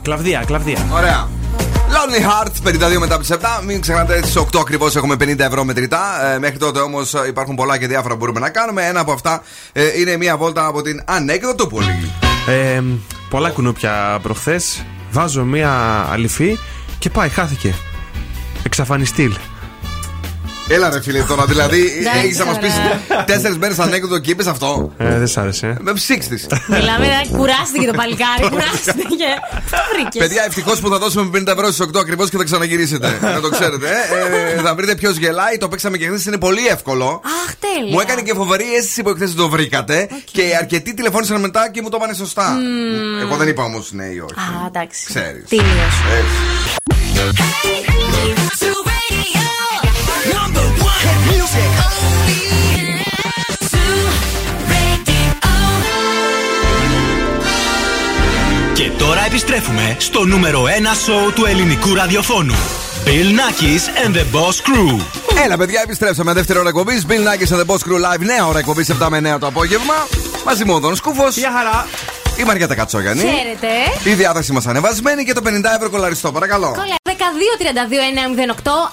Κλαβδία. Ωραία. Lonely Hearts, 52 μετά από τις 7. Μην ξεχνάτε, στις 8 ακριβώς έχουμε 50 ευρώ μετρητά. Μέχρι τότε όμως υπάρχουν πολλά και διάφορα που μπορούμε να κάνουμε. Ένα από αυτά είναι μια βόλτα από την Ανεκδοτούπολη. Πολλά κουνούπια προχθές. Βάζω μια αληφή και πάει, χάθηκε. Εξαφανιστήλ. Έλα ρε φίλε τώρα, δηλαδή έχεις να μας πεις 4 μέρες ανέκδοτο και είπες αυτό. Δεν σ' άρεσε. Με ψήξτης. Μιλάμε, κουράστηκε το παλικάρι, κουράστηκε. Παιδιά, ευτυχώς που θα δώσουμε 50 ευρώ στις 8 ακριβώς και θα ξαναγυρίσετε. Να το ξέρετε. Θα βρείτε ποιος γελάει, το παίξαμε και χθες, είναι πολύ εύκολο. Αχ, τέλεια. Μου έκανε και φοβερή αίσθηση που χθες το βρήκατε και αρκετοί τηλεφώνησαν μετά και μου το πάνε σωστά. Εγώ δεν είπα όμως ναι ή όχι. Α, εντάξει. Ξέρεις. Number one, hit music. Επιστρέφουμε στο νούμερο 1 σοου του ελληνικού ραδιοφώνου. Bill Nakis and the Boss Crew. Έλα, παιδιά, επιστρέψαμε. Δεύτερη ώρα εκπομπής. Bill Nakis and the Boss Crew Live. Νέα ώρα εκπομπής, 7 με 9 το απόγευμα. Μαζί μου ο Δον Σκούφος. Γεια χαρά. Η Μαριέτα Κατσόγιαννη. Ξέρετε. Η διάταξη μας ανεβασμένη και το 50€ κολαριστό, παρακαλώ. Κολλά. 12-32-908.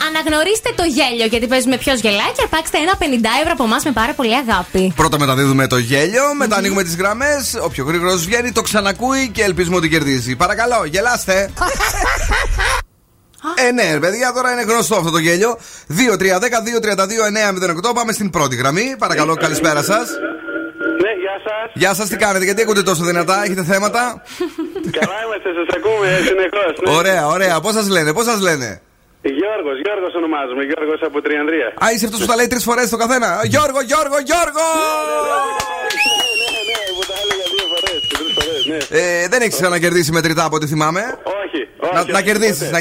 Αναγνωρίστε το γέλιο, γιατί παίζουμε ποιος γελάει και αρπάξτε ένα 50€ από εμάς με πάρα πολύ αγάπη. Πρώτα μεταδίδουμε το γέλιο, μετά ανοίγουμε τις γραμμές. Όποιο γρήγορος βγαίνει το ξανακούει και ελπίζουμε ότι κερδίζει. Παρακαλώ, γελάστε. Ναι, παιδιά, τώρα είναι γνωστό αυτό το γέλιο. 2-3-10-2-32-908. Πάμε στην πρώτη γραμμή. Παρακαλώ, καλησπέρα σας. Ναι, γεια σας. Γεια σας, τι κάνετε, γιατί ακούτε τόσο δυνατά, έχετε θέματα? Καλά είμαστε, σας ακούμε συνεχώς. Ναι. Ωραία, ωραία. Πώς σας λένε, πώς σας λένε? Γιώργος ονομάζομαι, Γιώργος από Τριανδρία. Α, είσαι αυτός που τα λέει 3 φορές το καθένα. Γιώργο! Ναι, που τα έλεγα 2 φορές, 3 φορές, ναι. Δεν έχεις ξανακερδίσει μετρητά από ό,τι θυμάμαι. Όχι. Να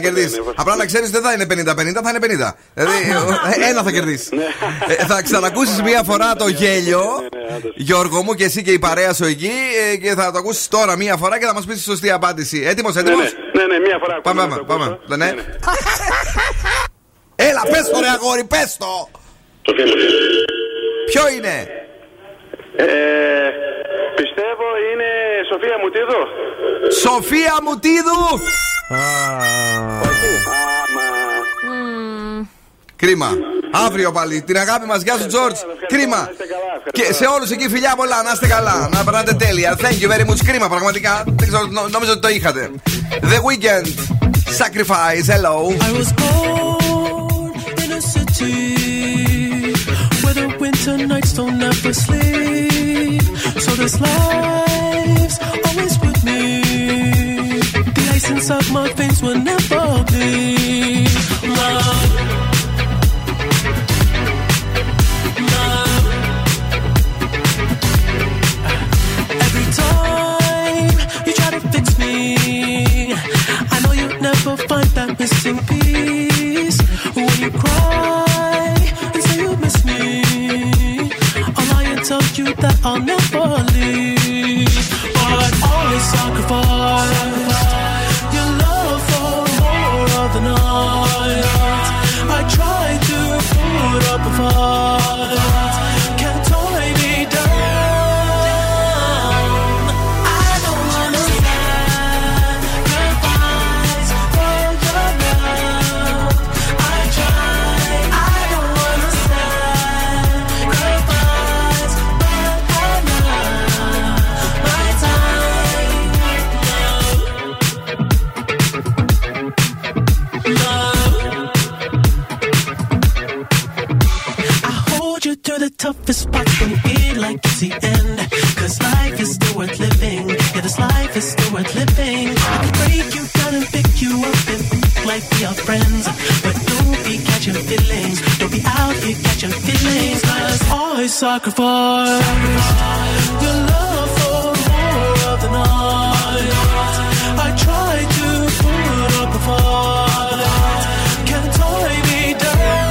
κερδίσεις. Απλά να ξέρεις δεν θα είναι 50-50, θα είναι 50. Δηλαδή, ένα θα κερδίσεις. Θα ξανακούσεις μία φορά το γέλιο, Γιώργο μου, και εσύ και η παρέα σου εκεί, και θα το ακούσεις τώρα μία φορά και θα μας πεις τη σωστή απάντηση. Έτοιμος. Ναι, μία φορά. Πάμε. Έλα, πες το ρε αγόρι, πες το! Ποιο είναι? Πιστεύω είναι Σοφία Μουτίδου. Σοφία Μουτίδου! Κρίμα. Αύριο πάλι. Την αγάπη μας. Γεια σου, Τζόρτζ. Κρίμα. Και σε όλους εκεί φιλιά πολλά. Να είστε καλά. Να περνάτε τέλεια. Thank you very much. Κρίμα πραγματικά. Νόμιζα ότι το είχατε. The Weekend. Sacrifice. Hello. I was born in a city where the winter nights don't ever sleep. So this life's always with me. The ice inside my veins will never bleed. Love. Every time you try to fix me, I know you'll never find that missing piece. When you cry and say you miss me, I'll lie and tell you that I'll never leave. But always sacrifice your love for more of the night. I try to put up a fight, can't tie me down. Toughest part from here, like it's the end. Cause life is still worth living. Yeah, this life is still worth living. I can break you down and pick you up and look like we are friends. But don't be catching feelings. Don't be out here catching feelings. Cause always sacrifice your love for more of the night. I try to put up a fight, can't tie me down.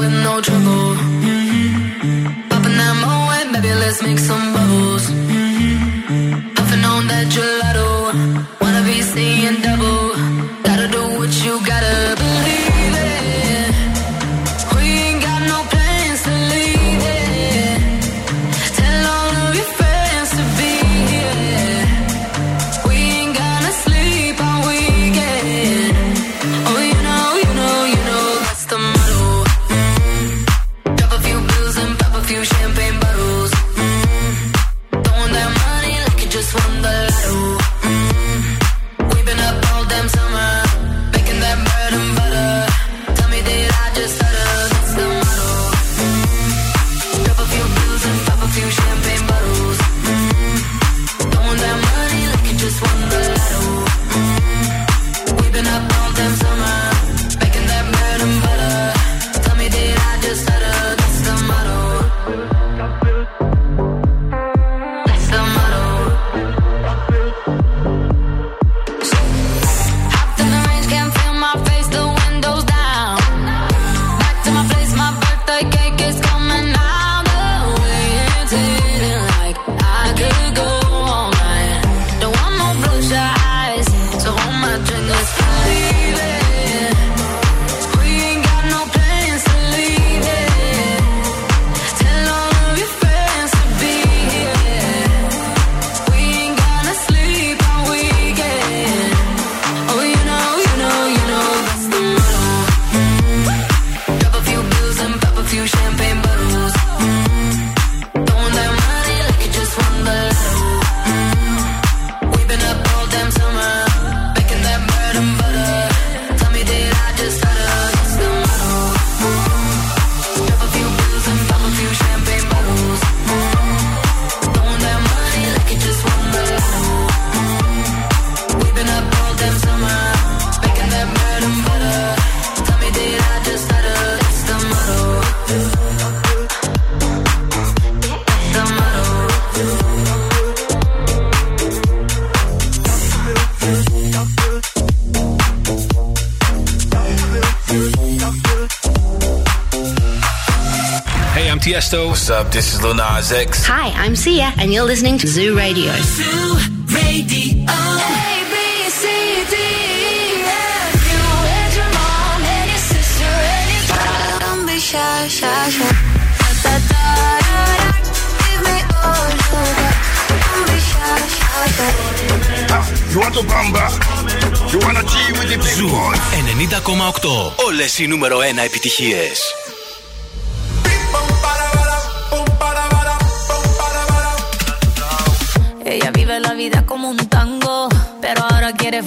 with no trouble. Mm-hmm. Popping that moe, baby, let's make some bubbles. Mm-hmm. Puffing on that gelato, wanna be seeing double. Gotta do what you gotta believe. What's up? This is Lil Nas X. Hi, I'm Sia, and you're listening to Zoo Radio. Zoo Radio. A, B, C, D, F. You and your mom and your sister and your dad. Don't be shy, shy, shy. Da, da, da, da. Give me all your love. Don't be shy, shy, shy. You want to bamba? You want to G with the big Zoo 90,8. Όλες οι νούμερο 1 επιτυχίες.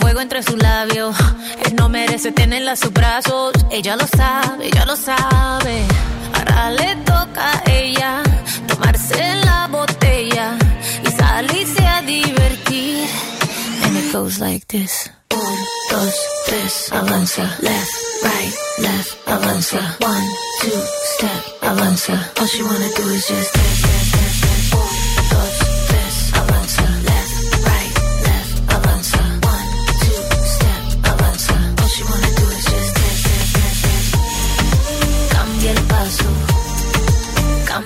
Fuego entre sus labios. Él no merece tenerla a sus brazos. Ella lo sabe, ella lo sabe. Ahora le toca a ella tomarse la botella y salirse a divertir. And it goes like this. Un, dos, tres, avanza. Left, right, left, avanza. One, two, step, avanza. All she wanna do is just dance, dance, dance, dance. Un, dos, tres, avanza.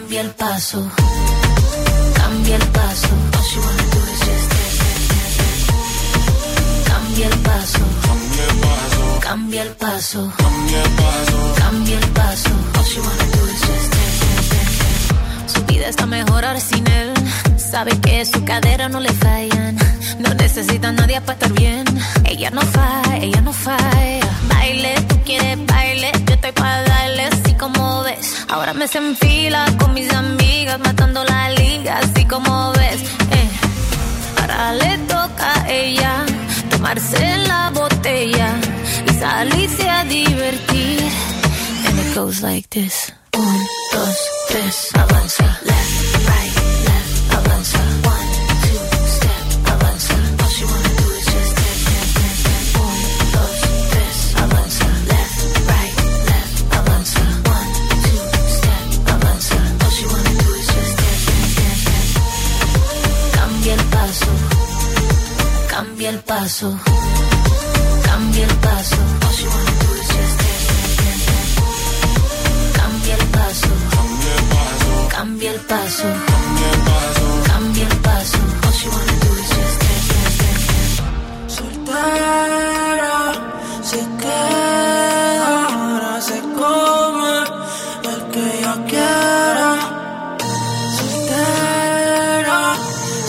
Cambia el paso, cambia el paso. All she wanna do is just dance, dance, dance, dance. Cambia el paso, cambia el paso, cambia el paso, cambia el paso, cambia el paso. All she wanna do is just dance, dance, dance, dance. Su vida está mejor ahora sin él. Sabe que su cadera no le fallan. No necesita a nadie para estar bien. Ella no falla, ella no falla. Baile, tú quieres baile, yo estoy para darle así como ves. Ahora me se enfila con mis amigas matando la liga así como ves. Ahora le toca a ella tomarse la botella y salirse a divertir. And it goes like this. Un, dos, tres, avanza. Left, right, left, avanza. One, two, step, avanza. All she wanna do is just dance, dance, dance, dance. Un, dos, tres, avanza. Left, right, left, avanza. One, two, step, avanza. All she wanna do is just dance, dance, dance, dance. Cambia el paso, cambia el paso, cambia el paso. All she wanna do is just dance, dance, dance, dance. el paso, cambia el paso. All you wanna do is just dance, dance, dance, dance. Soltera, se queda, ahora se come el que ella quiera. Soltera,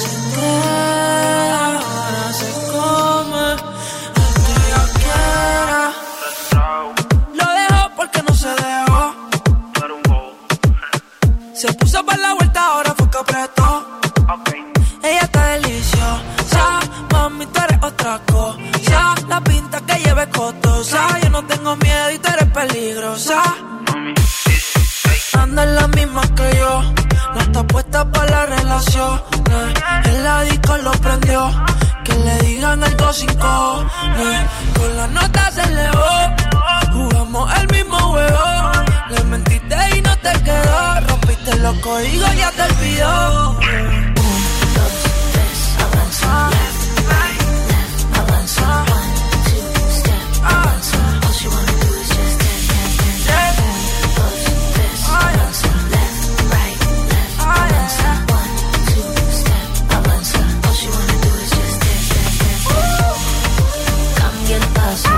se queda, ahora se come el que ella quiera. Lo dejó porque no se dejó. Se puso para la vuelta, ahora fue que apretó. Ella está deliciosa, mami, tú eres otra cosa. La pinta que lleva es costosa. Yo no tengo miedo y tú eres peligrosa. Anda en la misma que yo. No está puesta para la relación. En la disco lo prendió. Que le digan algo sin cojones. Con la nota se elevó. Jugamos el mismo juego. Le mentiste y no te quedó. Rompiste los códigos y ya te olvidó. Left, right, left, avanza. One, two, step, avanza. All she wanna do is just dance, dance, dance, dance. One, dos, tres, avanza. Left, right, left, avanza. One, two, step, avanza. All she wanna do is just dance, dance, dance. Cambia el paso,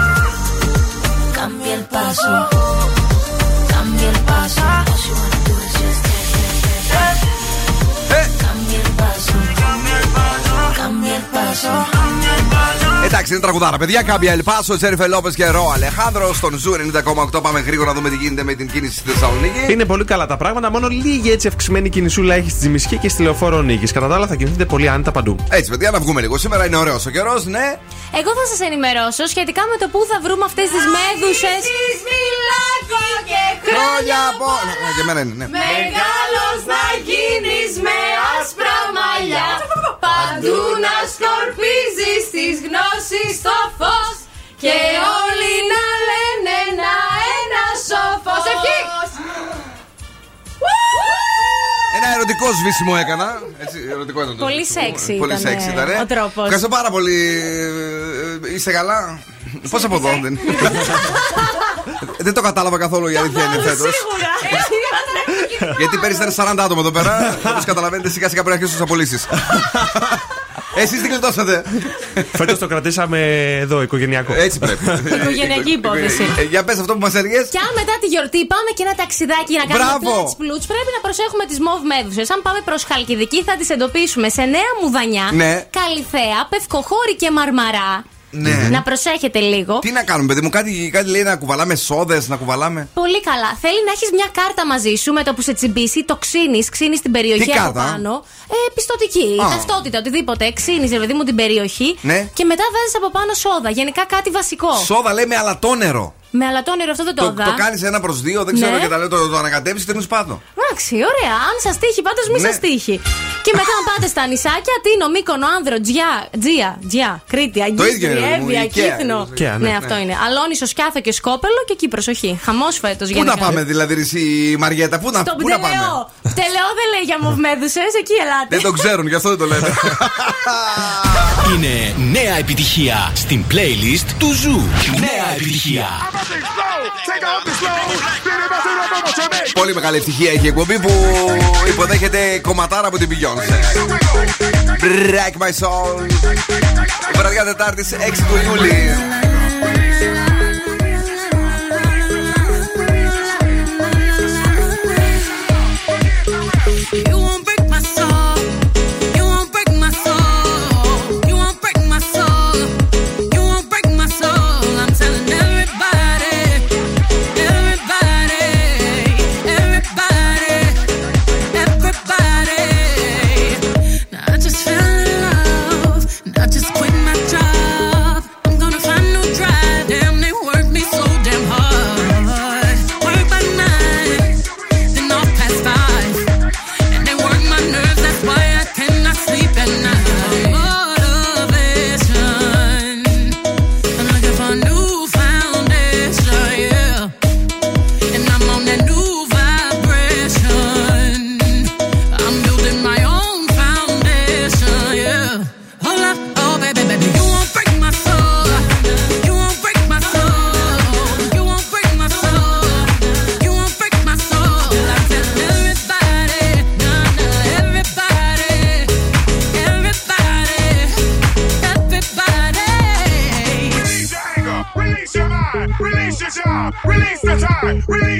cambia el paso, cambia el paso. All she wanna do is just dance, dance, dance, dance. Cambia el paso. Εντάξει, είναι τραγουδάρα, παιδιά. Κάμπια Ελπάσο, Τζένιφερ Λόπες και Ρο Αλεχάνδρο. Στον Ζου 90,8 πάμε γρήγορα να δούμε τι γίνεται με την κίνηση στη Θεσσαλονίκη. Είναι πολύ καλά τα πράγματα. Μόνο λίγη έτσι αυξημένη κινησούλα έχει στη Τζιμισκή και στη Λεωφόρο Νίκης. Κατά τα άλλα, θα κινηθείτε πολύ άνετα παντού. Έτσι, παιδιά, να βγούμε λίγο. Σήμερα είναι ωραίος ο καιρός, ναι. Εγώ θα σας ενημερώσω σχετικά με το πού θα βρούμε αυτές τις μέδουσες. Μεγάλος να γίνεις με άσπρα μαλλιά. Παντού να σκορπίζεις τις γνώσεις στο φως. Και όλοι να λένε ένα σοφός. Ένα ερωτικό σβήσιμο έκανα. Έτσι, ερωτικό ήταν το πολύ σεξι ήταν ο τρόπος. Ευχαριστώ πάρα πολύ. Είστε καλά? Πώς από εδώ δεν το κατάλαβα καθόλου η αλήθεια είναι φέτος. Γιατί πέρυσι ήταν 40 άτομα εδώ πέρα. Όπως καταλαβαίνετε σιγά σιγά πρέπει να αρχίσουν τις απολύσεις. Εσείς τι κλειτώσατε? Φέτος το κρατήσαμε εδώ, οικογενειακό. Έτσι πρέπει. Οικογενειακή υπόθεση. Για πες αυτό που μας έργες. Και αν μετά τη γιορτή πάμε και ένα ταξιδάκι να κάνουμε πλούτς πλούτς, πρέπει να προσέχουμε τις μοβ μέδουσες. Αν πάμε προς Χαλκιδική θα τις εντοπίσουμε σε Νέα Μουδανιά, Καλυθέα, Πευκοχώρη και Μαρμαρά. Ναι. Να προσέχετε λίγο. Τι να κάνουμε, παιδί μου, κάτι λέει να κουβαλάμε σόδες, να κουβαλάμε. Πολύ καλά. Θέλει να έχεις μια κάρτα μαζί σου με το που σε τσιμπήσει, το ξύνεις την περιοχή. Τι από κάρτα? Πάνω. Πιστωτική, ταυτότητα, οτιδήποτε. Ξύνεις, παιδί μου, την περιοχή. Ναι. Και μετά βάζεις από πάνω σόδα. Γενικά κάτι βασικό. Σόδα λέει με αλατόνερο. Με αλατόνερο αυτό δεν το είδα. Το κάνεις 1 προς 2, δεν ξέρω και τα λέω, το ανακατέψεις, τρίνεις πάτο. Εντάξει, ωραία. Αν σας τύχει, πάντως μη σας τύχει. Και μετά αν πάτε στα νησάκια, Τίνο, Μύκονο, Άνδρο, Τζιά, Κρήτη, Αγγλική, Εύβοια, Κύθνο. Ναι, αυτό είναι. Αλόνισο, Σκιάθο και Σκόπελο και εκεί προσοχή. Χαμός φέτος γενικά. Πού να πάμε δηλαδή, η Μαριέτα, πού να πάμε? Τελεό δεν λέει για μοβμέδουσες, εκεί ελάτε. Δεν το ξέρουν, γι' αυτό δεν το λένε. Είναι νέα επιτυχία στην playlist του Ζου. Νέα επιτυχία. Πολύ μεγάλη ευτυχία έχει η εκπομπή που υποδέχεται κομματάρα από την Beyoncé. Break my soul. Βραδιά Τετάρτης 6 του Ιουλίου. Just quit my job. I'm gonna find new.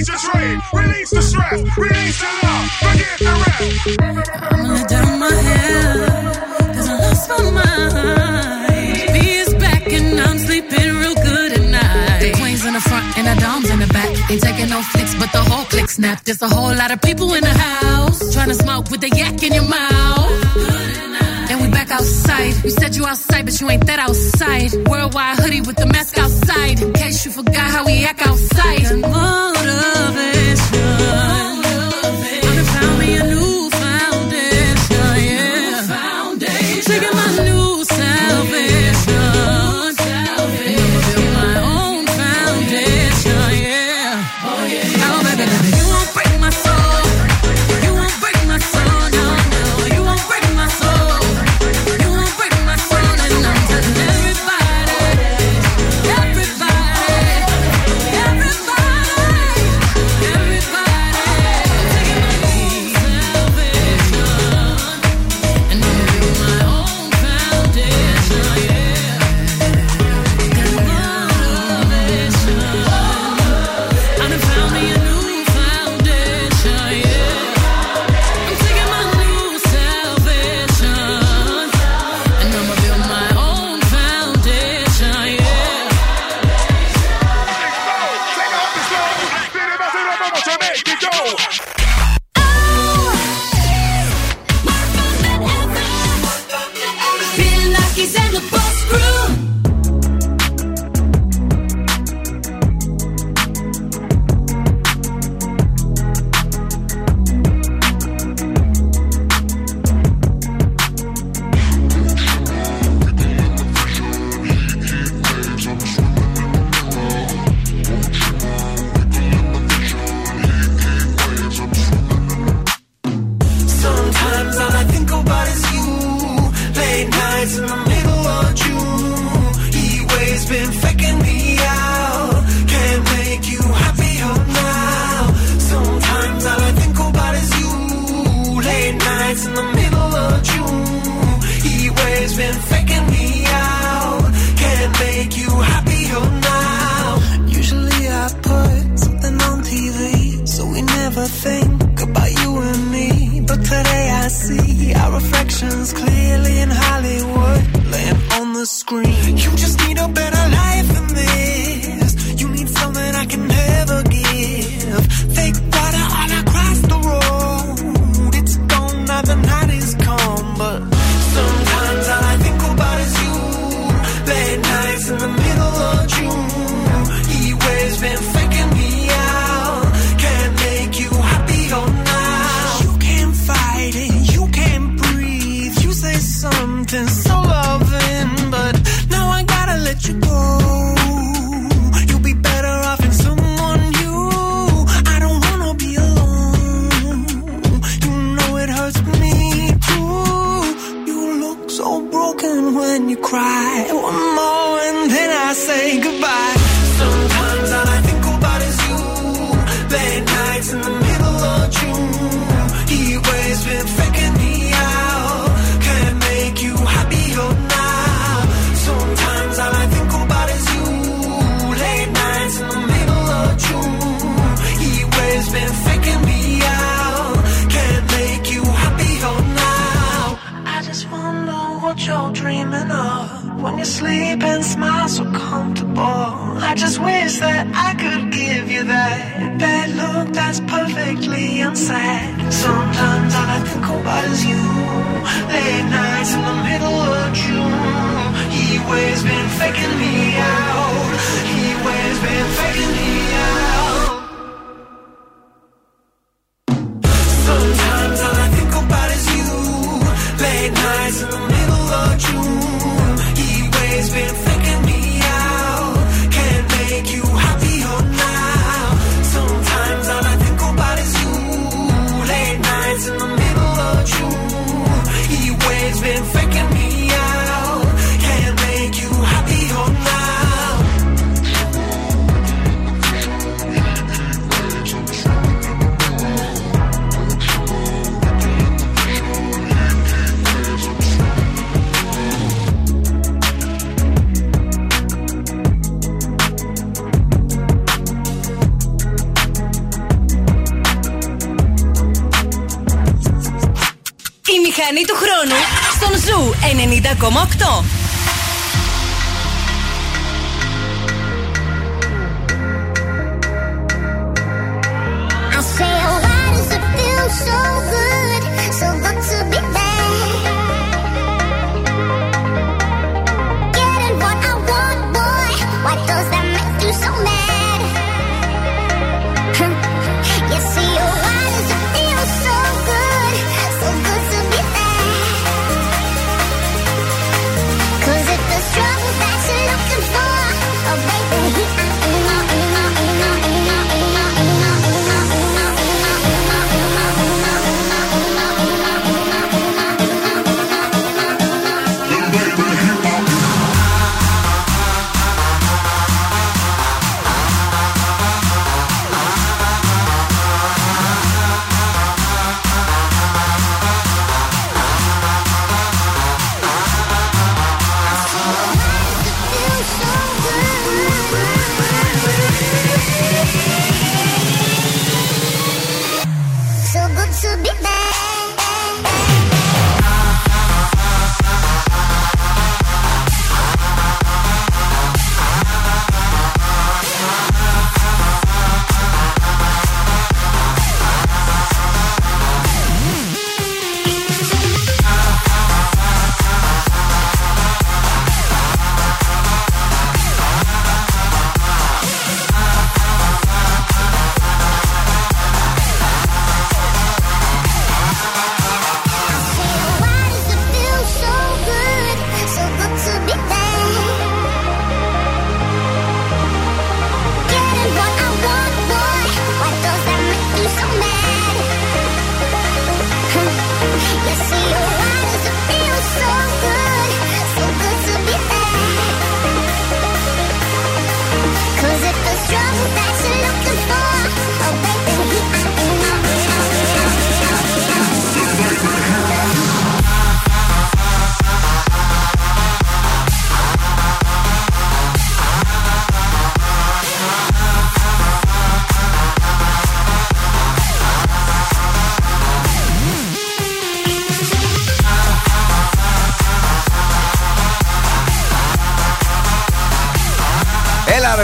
Release the train, release the stress, release the love, forget the rest. I'm gonna dye my hair, cause I lost my mind. B is back and I'm sleeping real good at night. The queen's in the front and the dom's in the back. Ain't taking no flicks, but the whole click snapped. There's a whole lot of people in the house, trying to smoke with the yak in your mouth. And we back outside. You said you outside, but you ain't that outside. Worldwide hoodie with the mask outside. In case you forgot how we act outside. The motivation. Gonna found me a new foundation. Yeah. Foundation. Taking my new salvation. And I'ma build my own foundation. Yeah. Oh yeah. Oh baby, baby, you won't break my soul. You won't break my soul. No. You won't break my soul. μηχανή του χρόνου στον Ζου 90,8.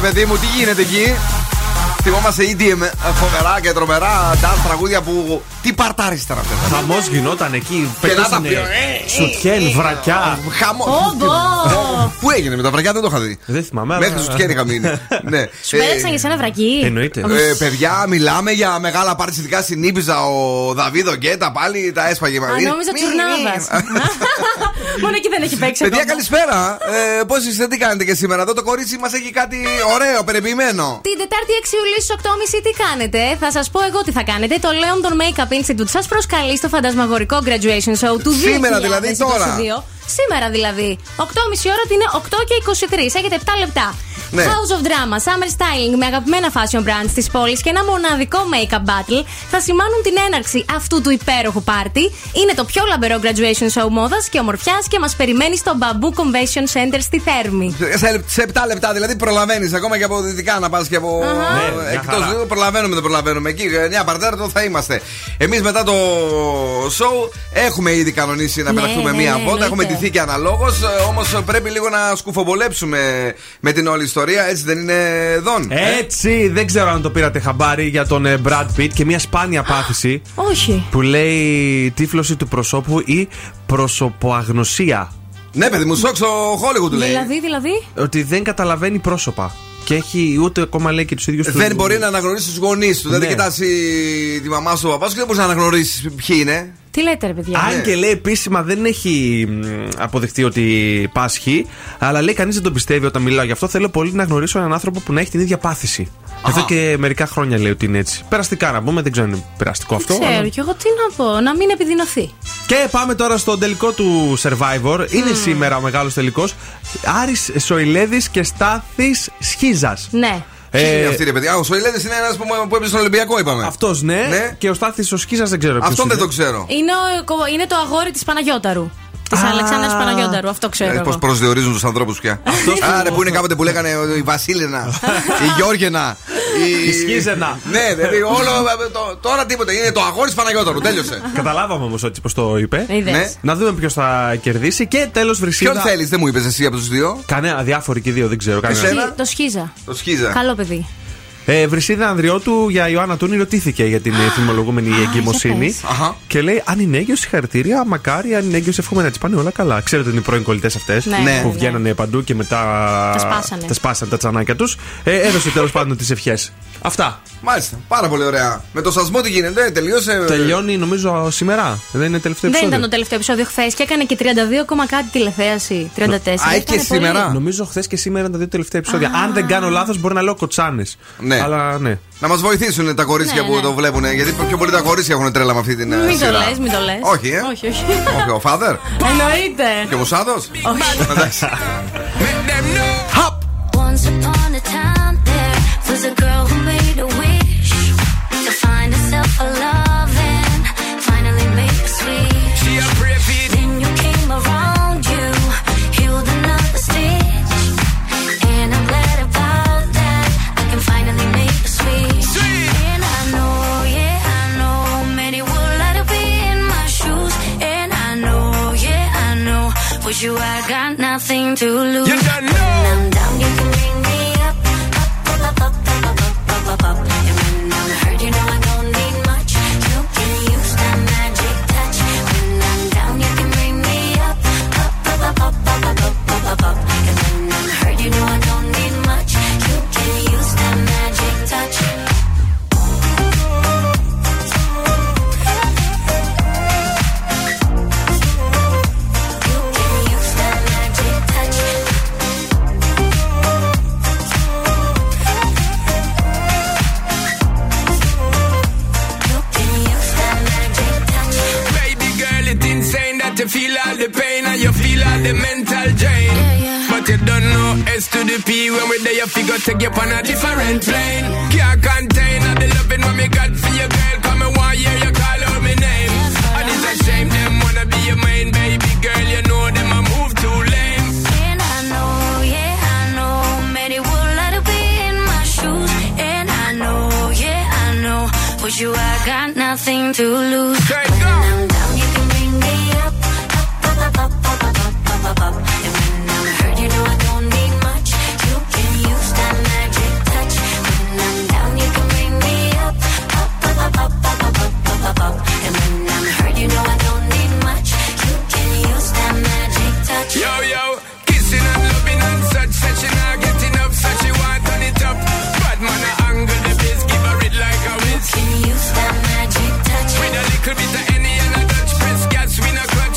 Παιδί μου, τι γίνεται εκεί? Θυμόμαστε EDM φοβερά και τρομερά dance τραγούδια που. Τι παρτάρι ήταν αυτά. Χαμός γινόταν εκεί. Πετούσανε σουτιέν, βρακιά. Πού έγινε με τα βρακιά, δεν το είχα δει. Δεν θυμάμαι. Μέχρι σουτιέν είχα μείνει. Σου πέταξαν και σε ένα βρακί. Εννοείται. Παιδιά, μιλάμε για μεγάλα πάρτι, ειδικά στην Ήπειζα. Ο Δαβίδο Γκέτα πάλι τα έσπαγε μαζί. Νόμιζα Τσουρνάβας. Μόνο εκεί δεν έχει παίξει. Παιδιά, καλησπέρα. Πώς είστε, τι κάνετε και σήμερα? Εδώ το κορίτσι μας έχει κάτι ωραίο, περιποιημένο. Την Τετάρτη 6 Ιουλίου στις 8.30 τι κάνετε? Θα σας πω εγώ τι θα κάνετε. Το Leon Makeup Institute σας προσκαλεί στο φαντασμαγορικό graduation show του 2022. Σήμερα δηλαδή, τώρα. Σήμερα δηλαδή. 8.30 ώρα ότι είναι 8 και 23. Έχετε 7 λεπτά. Ναι. House of Drama, Summer Styling με αγαπημένα fashion brands της πόλης και ένα μοναδικό make-up battle θα σημάνουν την έναρξη αυτού του υπέροχου πάρτι. Είναι το πιο λαμπερό graduation show μόδας και ομορφιάς και μας περιμένει στο Bamboo Convention Center στη Θέρμη. Σε 7 λεπτά δηλαδή προλαβαίνεις ακόμα και από δυτικά να πας και από. Ναι, εκτός δηλαδή προλαβαίνουμε. Εκεί 9 παρτέρτο θα είμαστε. Εμείς μετά το show έχουμε ήδη κανονίσει να πεταχτούμε μία βόλτα. Έχουμε ντυθεί και αναλόγως. Όμως πρέπει λίγο να σκουφομπολέψουμε με την όλη ιστορία, έτσι δεν είναι, Δον? Έτσι, δεν ξέρω αν το πήρατε χαμπάρι για τον Brad Pitt και μια σπάνια πάθηση. Όχι. Που λέει τύφλωση του προσώπου ή προσωποαγνωσία. Ναι, παιδί μου, σοκ στο Hollywood του λέει. Δηλαδή. Ότι δεν καταλαβαίνει πρόσωπα. Και έχει ούτε ακόμα λέει και τους ίδιους τους. Δεν μπορεί να αναγνωρίσει τους γονείς του. Ναι. Δηλαδή, κοιτάζει τη μαμά σου, ο παπά σου και δεν μπορεί να αναγνωρίσει ποιοι είναι. Τι λέτε, ρε παιδιά? Αν και λέει επίσημα δεν έχει αποδειχτεί ότι πάσχει, αλλά λέει κανείς δεν τον πιστεύει όταν μιλάω γι' αυτό. Θέλω πολύ να γνωρίσω έναν άνθρωπο που να έχει την ίδια πάθηση. Αυτό και μερικά χρόνια λέει ότι είναι έτσι. Περαστικά να πούμε, δεν ξέρω αν είναι περαστικό αυτό. Δεν ξέρω, αλλά... και εγώ τι να πω, να μην επιδεινωθεί. Και πάμε τώρα στον τελικό του Survivor. Είναι σήμερα ο μεγάλος τελικός. Άρης Σοηλέδης και Στάθης Σχίζας. Ναι. Είναι αυτή, ρε παιδιά. Ο Σοηλέδης είναι ένας που έπαιζε στον Ολυμπιακό, είπαμε. Αυτός, ναι. Και ο Στάθης ο Σχίζας δεν ξέρω. Αυτόν δεν το ξέρω. Είναι το αγόρι της Παναγιώταρου. Της Αλεξάνδρας Παναγιώταρου, αυτό ξέρω. Πώς προσδιορίζουν τους ανθρώπους πια. Άρε που είναι κάποτε που λέγανε η Βασίλινα, η Γιώργενα. Η Σχίζενα. Ναι, δηλαδή όλο. Τώρα τίποτα. Είναι το αγόρι Παναγιώταρου. Τέλειωσε. Καταλάβαμε όμως έτσι πως το είπε. Να δούμε ποιος θα κερδίσει. Και τέλος Βρυσίδα. Ποιον θέλεις, δεν μου είπες εσύ από τους δύο? Κανένα, διάφοροι και δύο, δεν ξέρω. Το Σχίζα. Καλό παιδί. Βρισίδα Ανδριού του για Ιωάννα Τούνη ρωτήθηκε για την θυμολογούμενη εγκυμοσύνη. Και λέει: αν είναι έγκυο, συγχαρητήρια. Μακάρι, αν είναι έγκυο, εύχομαι να τις πάνε όλα καλά. Ξέρετε ότι είναι οι πρώην κολλητές αυτές που βγαίνανε παντού και μετά τα σπάσανε τα τσανάκια τους. Έδωσε τέλος πάντων τις ευχές. Αυτά. Μάλιστα. Πάρα πολύ ωραία. Με το σασμό τι γίνεται, τελείωσε. Τελειώνει νομίζω σήμερα. Δεν είναι τελευταίο επεισόδιο. Δεν ήταν το τελευταίο επεισόδιο χθες και έκανε και 32, κάτι τηλεθέαση. 34. Και σήμερα. Νομίζω χθες και σήμερα ήταν τα δύο τελευταία επεισόδια. Αν δεν κάνω λάθος, μπορεί να λέω Κοτσάνης. Αλλά, ναι. Να μας βοηθήσουν τα κορίτσια που το βλέπουν. Γιατί πιο πολύ τα κορίτσια έχουν τρέλα με αυτή την σειρά. Μην το λες, μην το λες. Όχι, όχι, όχι. Όχι, ο Φάδερ. Εννοείται. Και ο Μουσάδος. Όχι. Εντάξει. With you, I got nothing to lose. You got no. When I'm down, you can bring me up, up, up, up, up, up, up, up, up. And when I'm hurt, you know I don't need much. You can use that magic touch. When I'm down, you can bring me up, up, up, up, up, up, up, up, up, up. And when I'm hurt, you know I don't need much. You can use that magic touch. Feel all the pain and you feel all the mental drain. But you don't know S to the P. When we're there, you figure take you on a different plane. Can't contain all the loving what me got for your girl. Come and one year you call out my name. And it's a shame them wanna be your main baby girl. You know them I move too lame. And I know, yeah, I know, many would like to be in my shoes. And I know, yeah, I know, but you I got nothing to lose. Straight go. When I'm down, you can bring me up. Up, up, up, up, up, up. And when I'm hurt, you know I don't need much. You can use that magic touch. When I'm down, you can bring me up. Up, up, up, up, up, up, up, up, up. And when I'm hurt, you know I don't need much. You can use that magic touch. Yo, yo, kissing and loving and such. Such she not getting up, such she want on it up. Bad man, I angle the biz, give her it like a whiz. You can use that magic touch. With a little bit of any and a Dutch press gas, we not clutch.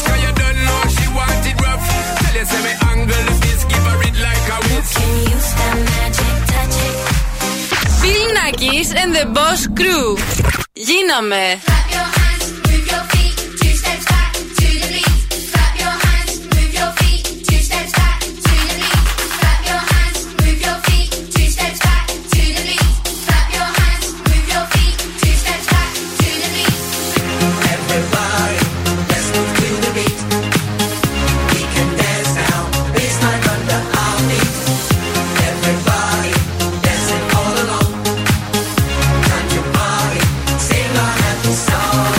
Tell us every angle of this, give her it like a whiz. Can you use that magic touch? Bill Nakis and the Boss Crew. Γίναμε. Clap your hands, move your feet, two steps back to the beat. Clap your hands, move your feet, two steps back to the beat. Clap your hands, move your feet, two steps back to the beat. Clap your hands, move your feet, two steps back to the beat. Everybody, let's move to the beat. Dancing all along, turn your body, sing our happy song.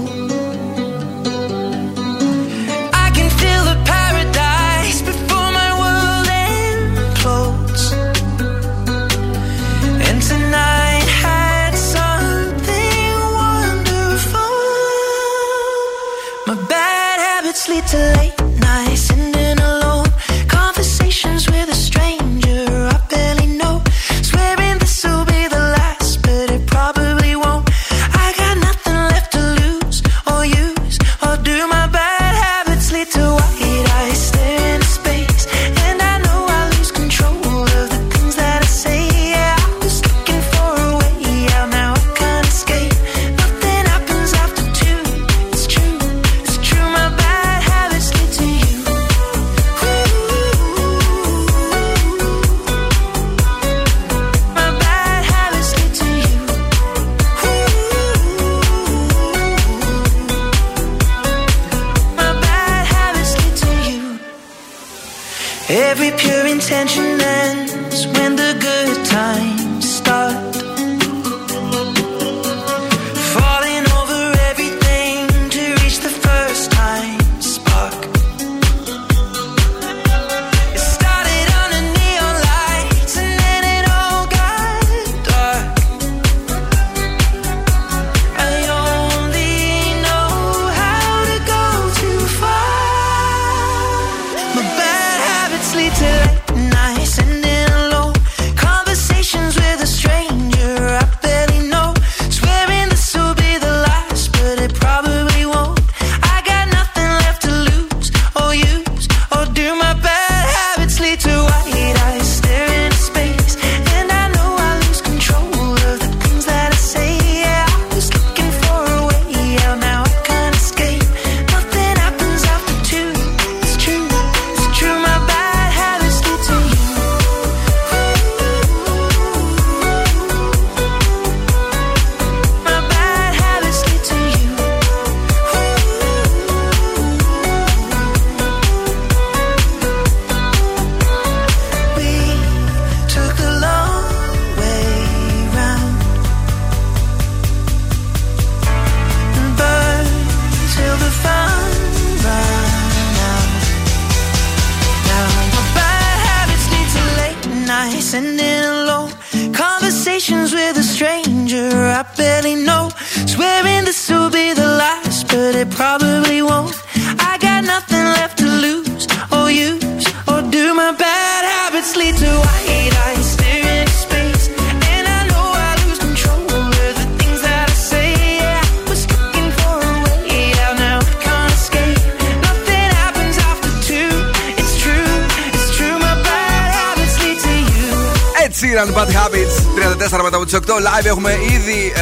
Live έχουμε ήδη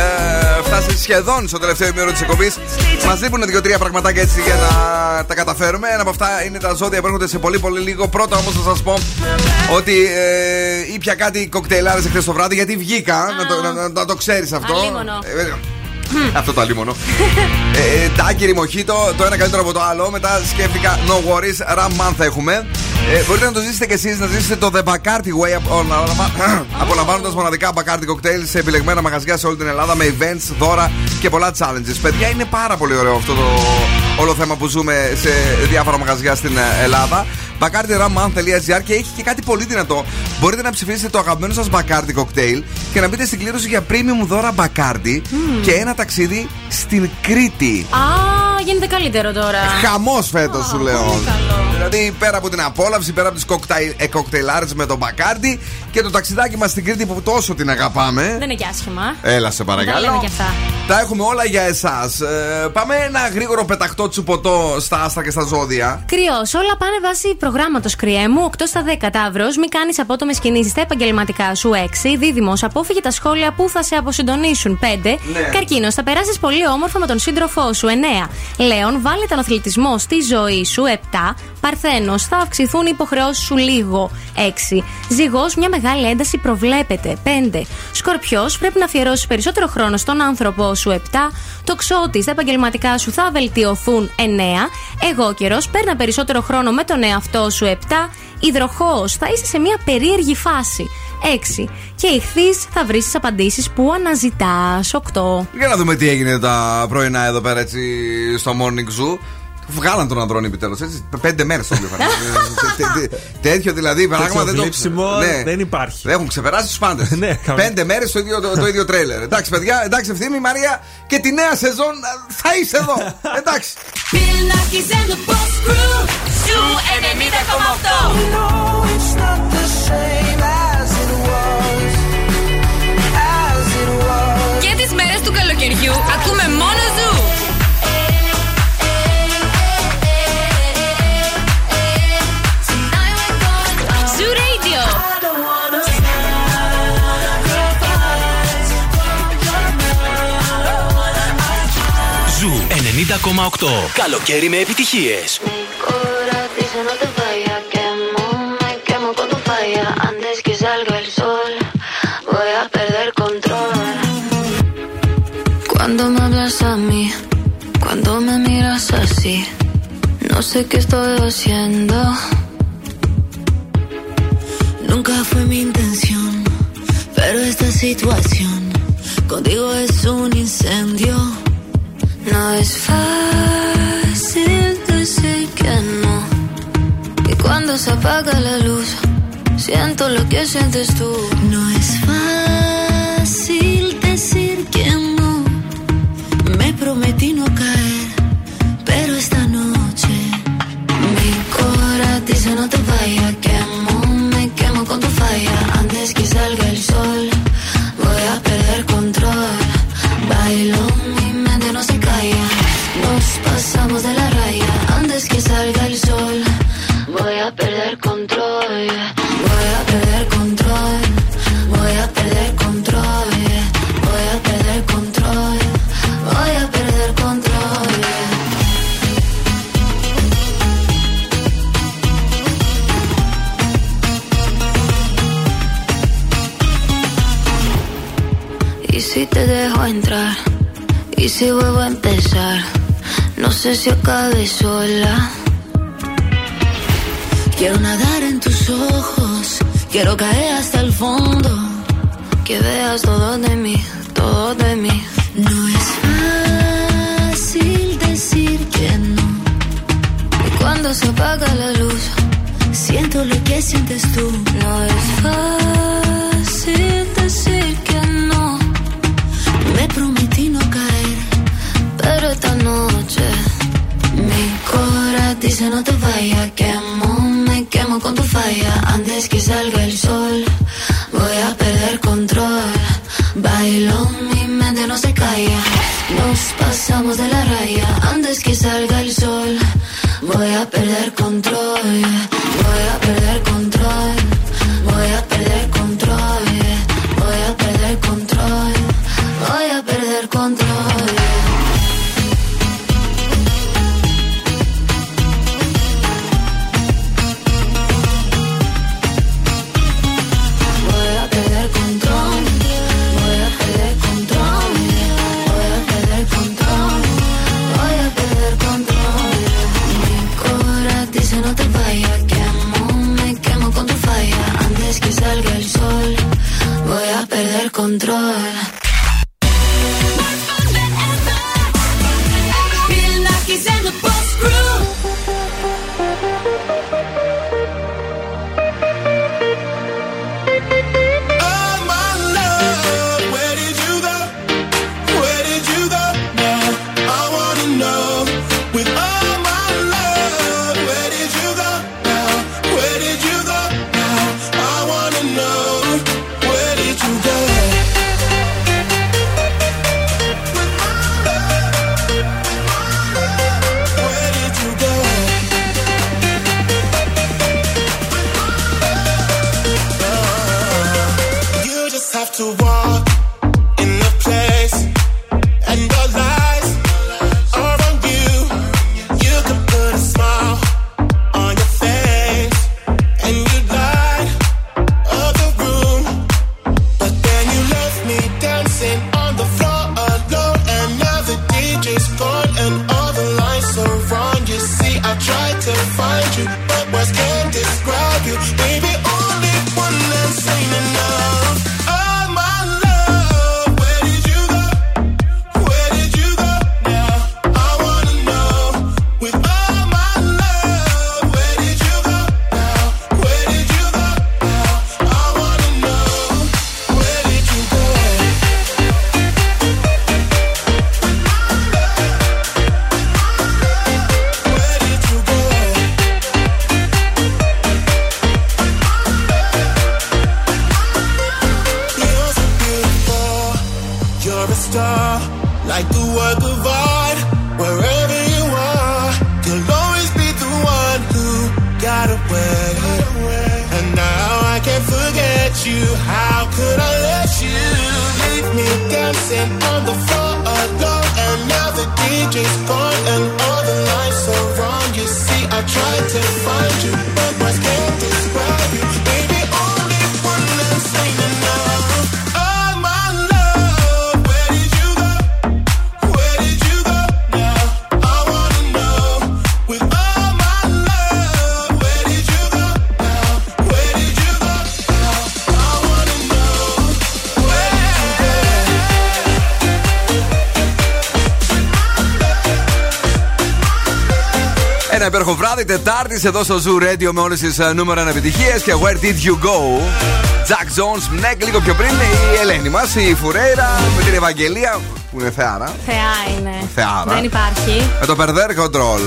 φτάσει σχεδόν στο τελευταίο ημίωρο της εκπομπής. Μας λείπουν 2-3 πραγματάκια έτσι για να τα καταφέρουμε. Ένα από αυτά είναι τα ζώδια που έρχονται σε πολύ λίγο. Πρώτα όμως θα σας πω ότι ήπια κάτι κοκτέιλάρες χθες το βράδυ, γιατί βγήκα. Να το ξέρεις αυτό. Αυτό το αλίμονο. Τάκηρη μοχίτο, το ένα καλύτερο από το άλλο. Μετά σκέφτηκα no worries, ραμάν θα έχουμε. Μπορείτε να το ζήσετε κι εσείς, να ζήσετε το The Bacardi Way, απολαμβάνοντας μοναδικά Bacardi κοκτέιλ σε επιλεγμένα μαγαζιά σε όλη την Ελλάδα με events, δώρα και πολλά challenges. Παιδιά, είναι πάρα πολύ ωραίο αυτό το όλο θέμα που ζούμε σε διάφορα μαγαζιά στην Ελλάδα. BacardiRamman.gr και έχει και κάτι πολύ δυνατό. Μπορείτε να ψηφίσετε το αγαπημένο σας Bacardi κοκτέιλ και να μπείτε στην κλήρωση για premium δώρα Bacardi και ένα ταξίδι στην Κρήτη. Γίνεται καλύτερο τώρα. Χαμός φέτος σου λέω. Δηλαδή πέρα από την απόλαυση, πέρα από τις κοκτέιλάρες με τον Bacardi και το ταξιδάκι μας στην Κρήτη που τόσο την αγαπάμε. Δεν είναι και άσχημα. Έλα σε παρακαλώ. Τα λέμε και αυτά. Τα έχουμε όλα για εσάς. Πάμε ένα γρήγορο πεταχτό τσουποτό στα άστα και στα ζώδια. Κρυός, όλα πάνε βάσει προγράμματος Κριέ μου. 8 στα 10. Ταύρος, μη κάνεις απότομες κινήσεις στα επαγγελματικά σου. 6. Δίδυμος, απόφυγε τα σχόλια που θα σε αποσυντονίσουν. 5. Ναι. Καρκίνος, θα περάσεις πολύ όμορφα με τον σύντροφό σου. 9. Λέων, βάλε τον αθλητισμό στη ζωή σου. 7. Παρθένος, θα αυξηθούν οι υποχρεώσεις σου λίγο. 6. Ζυγός, μια μεγάλη ένταση προβλέπεται. 5. Σκορπιός, πρέπει να αφιερώσεις περισσότερο χρόνο στον άνθρωπό σου. 7. Τοξότης, τα επαγγελματικά σου θα βελτιωθούν. 9. Αιγόκερος, παίρνα περισσότερο χρόνο με τον εαυτό σου. 7. Υδροχόος, θα είσαι σε μια περίεργη φάση. 6. Και ηχθείς, θα βρεις τις απαντήσεις που αναζητάς. 8. Για να δούμε τι έγινε τα πρωινά εδώ πέρα έτσι στο Morning Zoo. Βγάλαν τον Ανδρώνη επιτέλους, έτσι. 5 μέρες το βλέπανε. Τέτοιο δηλαδή πράγμα δεν το δεν υπάρχει. Έχουν ξεπεράσει τους πάντες. 5 μέρες το ίδιο τρέλερ. Εντάξει, παιδιά, εντάξει, Ευθύμη, Μαρία και τη νέα σεζόν θα είσαι εδώ. Εντάξει. Και τις μέρες του καλοκαιριού ακούμε μόνο Ζου. Καλοκαίρι με επιτυχίες. Mi corazón no te falla, me quemo con tu falla. Antes que salga el sol, voy a perder control. Cuando me hablas a mí, cuando me miras así, no sé qué estoy haciendo. Nunca fue mi intención, pero esta situación contigo es un incendio. No es fácil decir que no. Y cuando se apaga la luz, siento lo que sientes tú. No es fácil decir que no. Me prometí no caer, pero esta noche mi corazón dice no te vayas. Quemo, me quemo con tu falla. Antes que salga el sol, voy a perder control. Bailo, mi mente no se calla. Nos pasamos de la raya. Antes que salga el sol, voy a perder control. Voy a perder control. Voy a perder control. Voy a perder control. Voy a perder control. Y si te dejo entrar, y si vuelvo a empezar, no sé si acabe sola. Quiero nadar en tus ojos, quiero caer hasta el fondo, que veas todo de mí, todo de mí. No es fácil decir que no. Y cuando se apaga la luz, siento lo que sientes tú. No es fácil decir que no. Me prometí no caer, pero esta noche mi corazón dice no te vayas. Quemo, me quemo con tu falla. Antes que salga el sol, voy a perder control. Bailo, mi mente no se calla. Nos pasamos de la raya. Antes que salga el sol, voy a perder control. Voy a perder control. Voy a perder control. Voy a perder control. Voy a perder control. Voy a perder control. Voy a perder control. Voy a perder control. Voy a perder control. Mi corazón dice no te vayas. Quemo, me quemo con tu falla. Antes que salga el sol, voy a perder control. Bill Nakis and the Boss Crew. tried to find you, but words can't describe you. Baby, only one man's ain't enough. Oh, my love, where did you go? Where did you go now? I wanna know. With all my love, where did you go now? Where did you go now? I wanna know. Where did you go? Like the work of art, wherever you are, you'll always be the one who got away. And now I can't forget you. How could I let you leave me dancing on the floor alone? And now the DJ's gone and all the lights are wrong. You see, I tried to find you, but my can't describe you. Baby, only one last thing to know. Ένα υπέροχο βράδυ Τετάρτης εδώ στο Zoo Radio με όλες τις νούμερα αναπιτυχίες και Where Did You Go. Jack Jones, Neck, λίγο πιο πριν η Ελένη μας, η Φουρέιρα με την Ευαγγελία που είναι θεάρα. Θεάρα. Δεν υπάρχει. Με το Perder Control.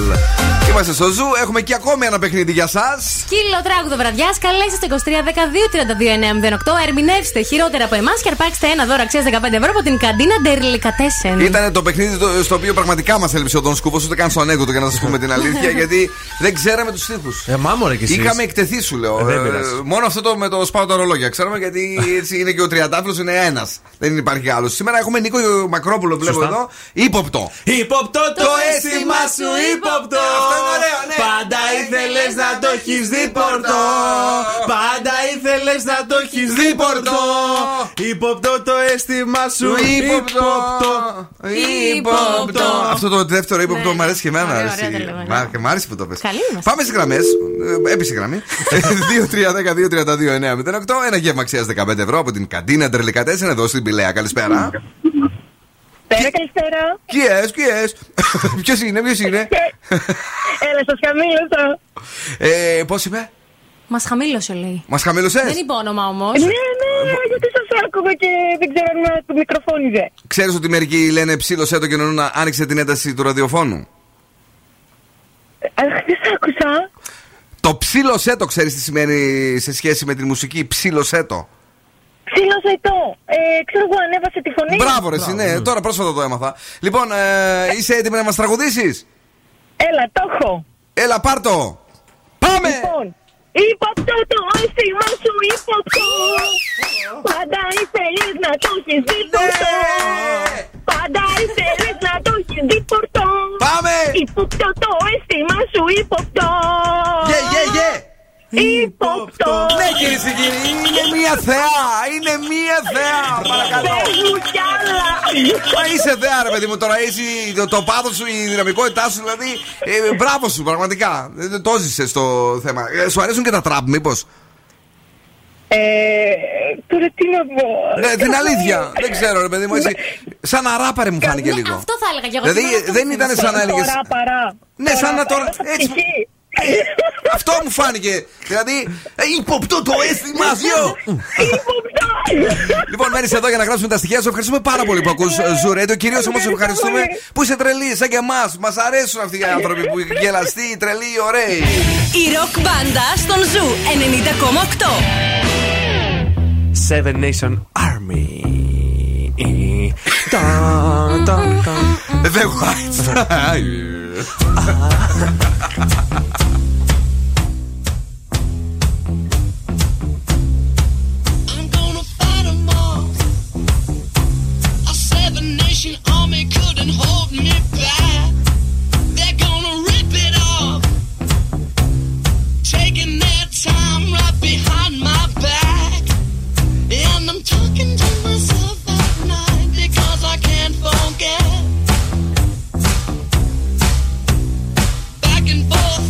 Είμαστε στο Ζου, έχουμε και ακόμη ένα παιχνίδι για σας. Κύλο τράγουδο βραδιάς, καλέστε στο 23 12 32 908. Ερμηνεύστε χειρότερα από εμάς και αρπάξτε ένα δώρο αξίας 15 ευρώ από την καντίνα DELICATESSEN. Ήταν το παιχνίδι στο οποίο πραγματικά μας έλειψε ο Don Skoufo, ούτε καν στον έγκο του για να σας πούμε την αλήθεια, γιατί δεν ξέραμε τους στίχους. Μάμορα κι εσείς. Είχαμε εκτεθεί, σου λέω. Μόνο αυτό το με το σπάω τα ρολόγια, ξέραμε, γιατί έτσι είναι και ο τριαντάφυλλος είναι ένας. Δεν υπάρχει άλλο. Σήμερα έχουμε Νίκο Μακρόπουλο, βλέπω εδώ. Ύποπτο. Ύποπτο το αίσθημα σου, ύποπτο. Ωραία, ναι. Πάντα ήθελες να το έχεις δίπορτο. Πάντα ήθελες να το έχεις δίπορτο. Υποπτώ το αίσθημά σου. Υποπτώ. Αυτό το δεύτερο υποπτώ, ναι, μου αρέσει και εμένα. Μ' αρέσει που το πες. Πάμε στις γραμμές. Έπισε γραμμή. 2-3-10-2-32-9-08. Ένα γεύμα αξίας 15 ευρώ από την καντίνα Ντελικατέσεν εδώ στην Πηλαία. Καλησπέρα. Καλησπέρα. Ποιες. Ποιος είναι. Έλα, σας χαμήλωσα. Πώς είπε? Μας χαμήλωσε, λέει. Μας χαμήλωσες? Δεν είπα όνομα όμως. Ναι, γιατί σας άκουγα και δεν ξέρω αν το μικροφώνιζε. Ξέρεις ότι μερικοί λένε ψήλωσέ το και να άνοιξε την ένταση του ραδιοφώνου. Αχ, δεν σ' άκουσα. Το ψήλωσέ το, ξέρεις τι σημαίνει σε σχέση με τη μουσική? Ψήλωσέ το. Ψήλωσε το. Ξέρω εγώ, ανέβασε τη φωνή. Μπράβο, ρε, ναι, τώρα πρόσφατα το έμαθα. Λοιπόν, είσαι έτοιμη να μας τραγουδήσεις? Έλα, το έχω. Έλα, πάρ' το. Πάμε! Λοιπόν, ύποπτο το αίσθημά σου, ύποπτο. Πάντα ήθελες να το έχεις δίπορτο. Πάντα ήθελες να το έχεις δίπορτο. Πάμε! Ύποπτο το αίσθημά σου, ύποπτο. Yeah. Υποπτώ. Ναι, κύριε Συγγύρη, είναι μία θεά. Παρακαλώ. Μα είσαι θεά, ρε παιδί μου. Τώρα είσαι το πάθος σου, η δυναμικότητά σου. Δηλαδή, μπράβο σου, πραγματικά. Το ζήσες στο θέμα. Σου αρέσουν και τα τραπ, μήπως? Τώρα τι να πω. Την αλήθεια. Δεν ξέρω, ρε παιδί μου. Σαν αράπαρε μου φάνηκε λίγο. Αυτό θα έλεγα κι εγώ. Δηλαδή, δεν ήταν σαν να έλεγες. Ναι, σαν να τώρα. Αυτό μου φάνηκε. Δηλαδή, υποπτώ το αίσθημά σου. Λοιπόν, μένεις εδώ για να γράψουμε τα στοιχεία σου. Ευχαριστούμε πάρα πολύ που ακούς Zoo Radio. Κυρίως όμως ευχαριστούμε που είσαι τρελή σαν και εμάς. Μας αρέσουν αυτοί οι άνθρωποι που γελαστοί, τρελοί, ωραίοι. Η ροκ μπάντα στον Zoo 90,8. Seven Nation Army. The White Stripes. Back and forth.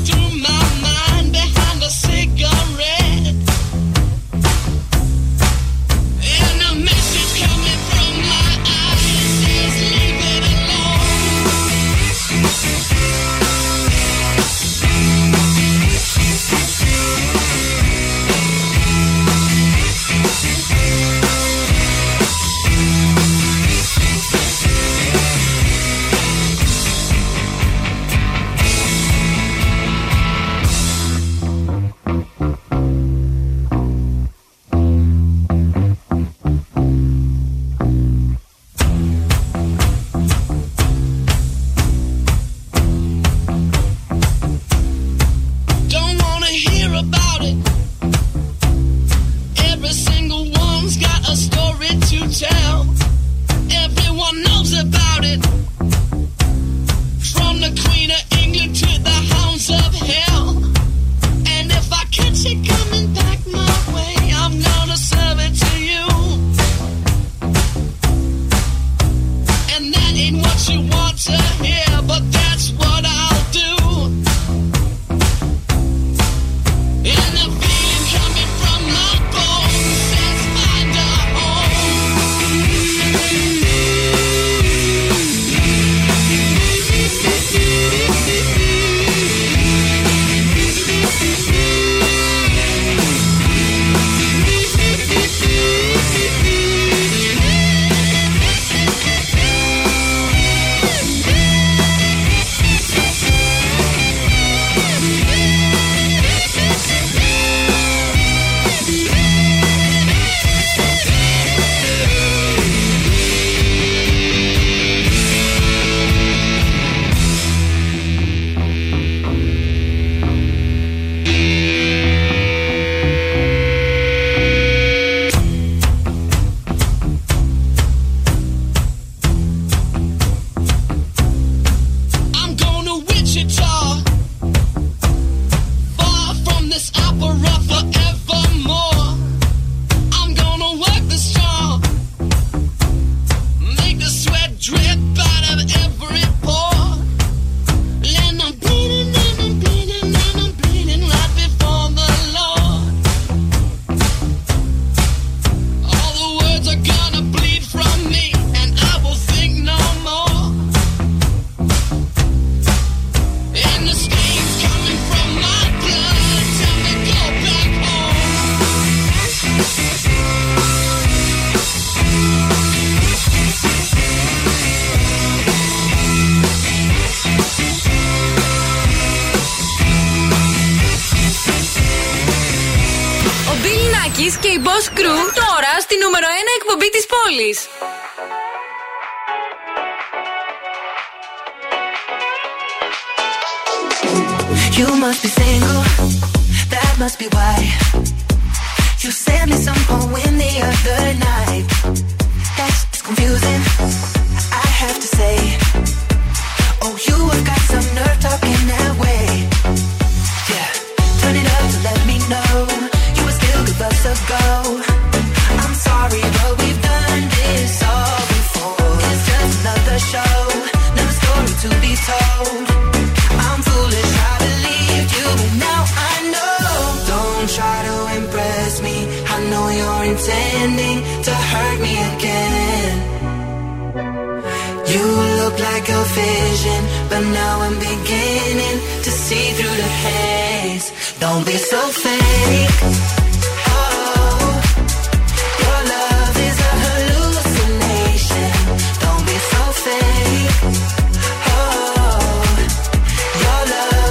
Nakis και η Boss Crew τώρα στη νούμερο 1 εκπομπή της πόλης. You must be single, that must be why you sent me some poem the other night. That's confusing, I have to say. Oh, you have got some nerve talking that way. Yeah, turn it up to let me know you were still with us a go. I'm sorry, but we've done this all before. It's just another show, another story to be told. I'm foolish, I believed you, but now I know. Don't try to impress me. I know you're intending to hurt me again. You look like a vision, but now I'm beginning to see through the haze. Don't be so fake. Oh, your love is a hallucination. Don't be so fake. Oh, your love is a hallucination.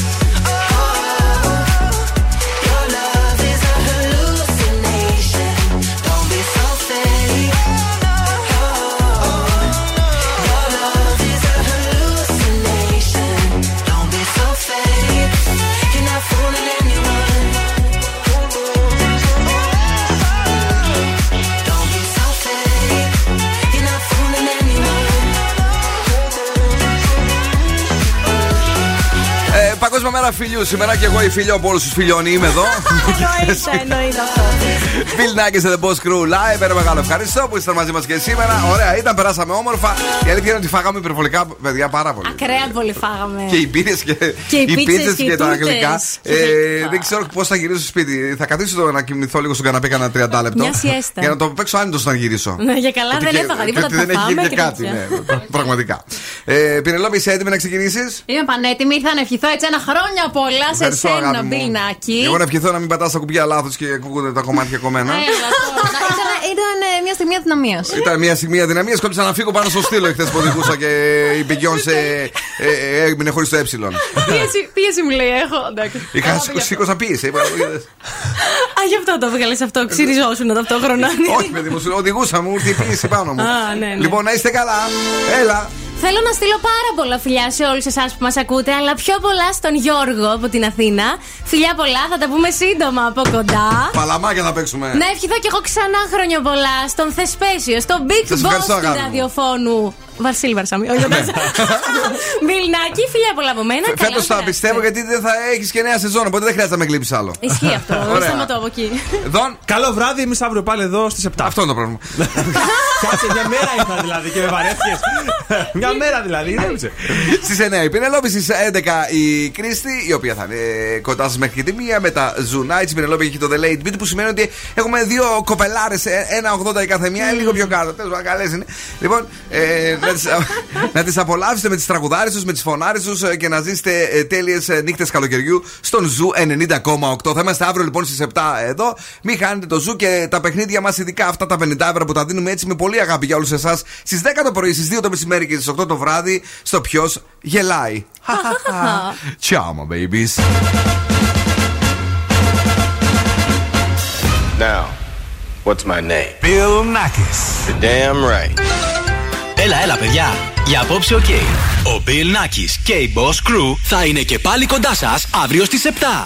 Παγκόσμια μέρα φιλιού σήμερα και εγώ η φιλιό από όλους τους φιλιώνει είμαι εδώ. Εννοείται αυτό. Bill Nakis and the Boss Crew Live. Ένα μεγάλο ευχαριστώ που ήσασταν μαζί μας και σήμερα. Ωραία ήταν, περάσαμε όμορφα. Η αλήθεια είναι ότι φάγαμε υπερβολικά, παιδιά, πάρα πολύ. Ακραία πολύ φάγαμε. Και οι πίτσες και τα αγγλικά. Δεν ξέρω πώς θα γυρίσω στο σπίτι. Θα καθίσω εδώ να κοιμηθώ λίγο στον καναπέ κάνα 30 λεπτό. Για να το παίξω άνετο όταν γυρίσω. Για καλά δεν έφαγα τίποτα. Δεν έχει γίνει κάτι. Πραγματικά. Πινελόπη, είσαι έτοιμη να ξεκινήσεις? Είμαι πανέτοιμη, ήρθα να ευχηθώ έτσι ένα χρόνια πολλά σε εσένα, Bill Nakis. Εγώ να ευχηθώ να μην πατάς τα κουμπιά λάθος και ακούγονται τα κομμάτια κομμένα. Ήταν μια στιγμή αδυναμίας. Ήταν μια στιγμή αδυναμίας, κόντυψα να φύγω πάνω στο στήλο εχθές που οδηγούσα και η πηγιών σε. Έμεινε χωρίς το ε. Πίεση μου λέει, έχω. Σήκωσα πίεση. Α, γι' αυτό το έβγαλε αυτό, ξυριζόσουν ταυτόχρονα. Όχι, παιδί μου, οδηγούσα μου, ήρθε πίεση πάνω μου. Λοιπόν, να είστε καλά, έλα. Θέλω να στείλω πάρα πολλά φιλιά σε όλους εσάς που μας ακούτε, αλλά πιο πολλά στον Γιώργο από την Αθήνα. Φιλιά πολλά, θα τα πούμε σύντομα από κοντά. Παλαμάκια θα παίξουμε. Να ευχηθώ κι εγώ ξανά χρόνια πολλά στον Θεσπέσιο, στον Big Boss του ραδιοφώνου. Βασίλη Βαρσάμι, όχι εντάξει. Bill Nakis, φιλιά πολλά από μένα. Φέτος θα πιστεύω γιατί δεν θα έχεις και νέα σεζόν, οπότε δεν χρειάζεται να με γλύψεις άλλο. Ισχύει αυτό, δεν σταματώ από εκεί. Καλό βράδυ, εμείς αύριο πάλι εδώ στις 7. Αυτό είναι το πρόβλημα. Κάτσε μια μέρα ήρθα δηλαδή και με βαρέθηκες. Μια μέρα δηλαδή, ήρθα. Στις 9 η Πινελόπη, στις 11 η Κρίστη, η οποία θα είναι κοντά σας μέχρι τη μία. Με τα Zoo Nights, η Πινελόπη έχει το The Late Beat που σημαίνει ότι έχουμε δύο κοπελάρες, 1,80 η κάθε μία, λίγο πιο κάτω. Τέλος, καλές είναι. Λοιπόν, να τις απολαύσετε με τις τραγουδάρες τους, με τις φωνάρες τους και να ζήσετε τέλειες νύχτες καλοκαιριού στον Zoo 90,8. Θα είμαστε αύριο λοιπόν στις 7 εδώ. Μην χάνετε το Zoo και τα παιχνίδια μας, ειδικά αυτά τα 50 ευρώ που τα δίνουμε έτσι με πολύ αγάπη για όλους εσάς. Στις 10 το πρωί, στις 2 το μεσημέρι και στις 8 το βράδυ στο Ποιος Γελάει. Ciao my babies. Now, what's my name? Bill Nakis. You're damn right. Έλα παιδιά, για απόψε οκ. Ο Bill Nakis και η Boss Crew θα είναι και πάλι κοντά σας αύριο στις 7.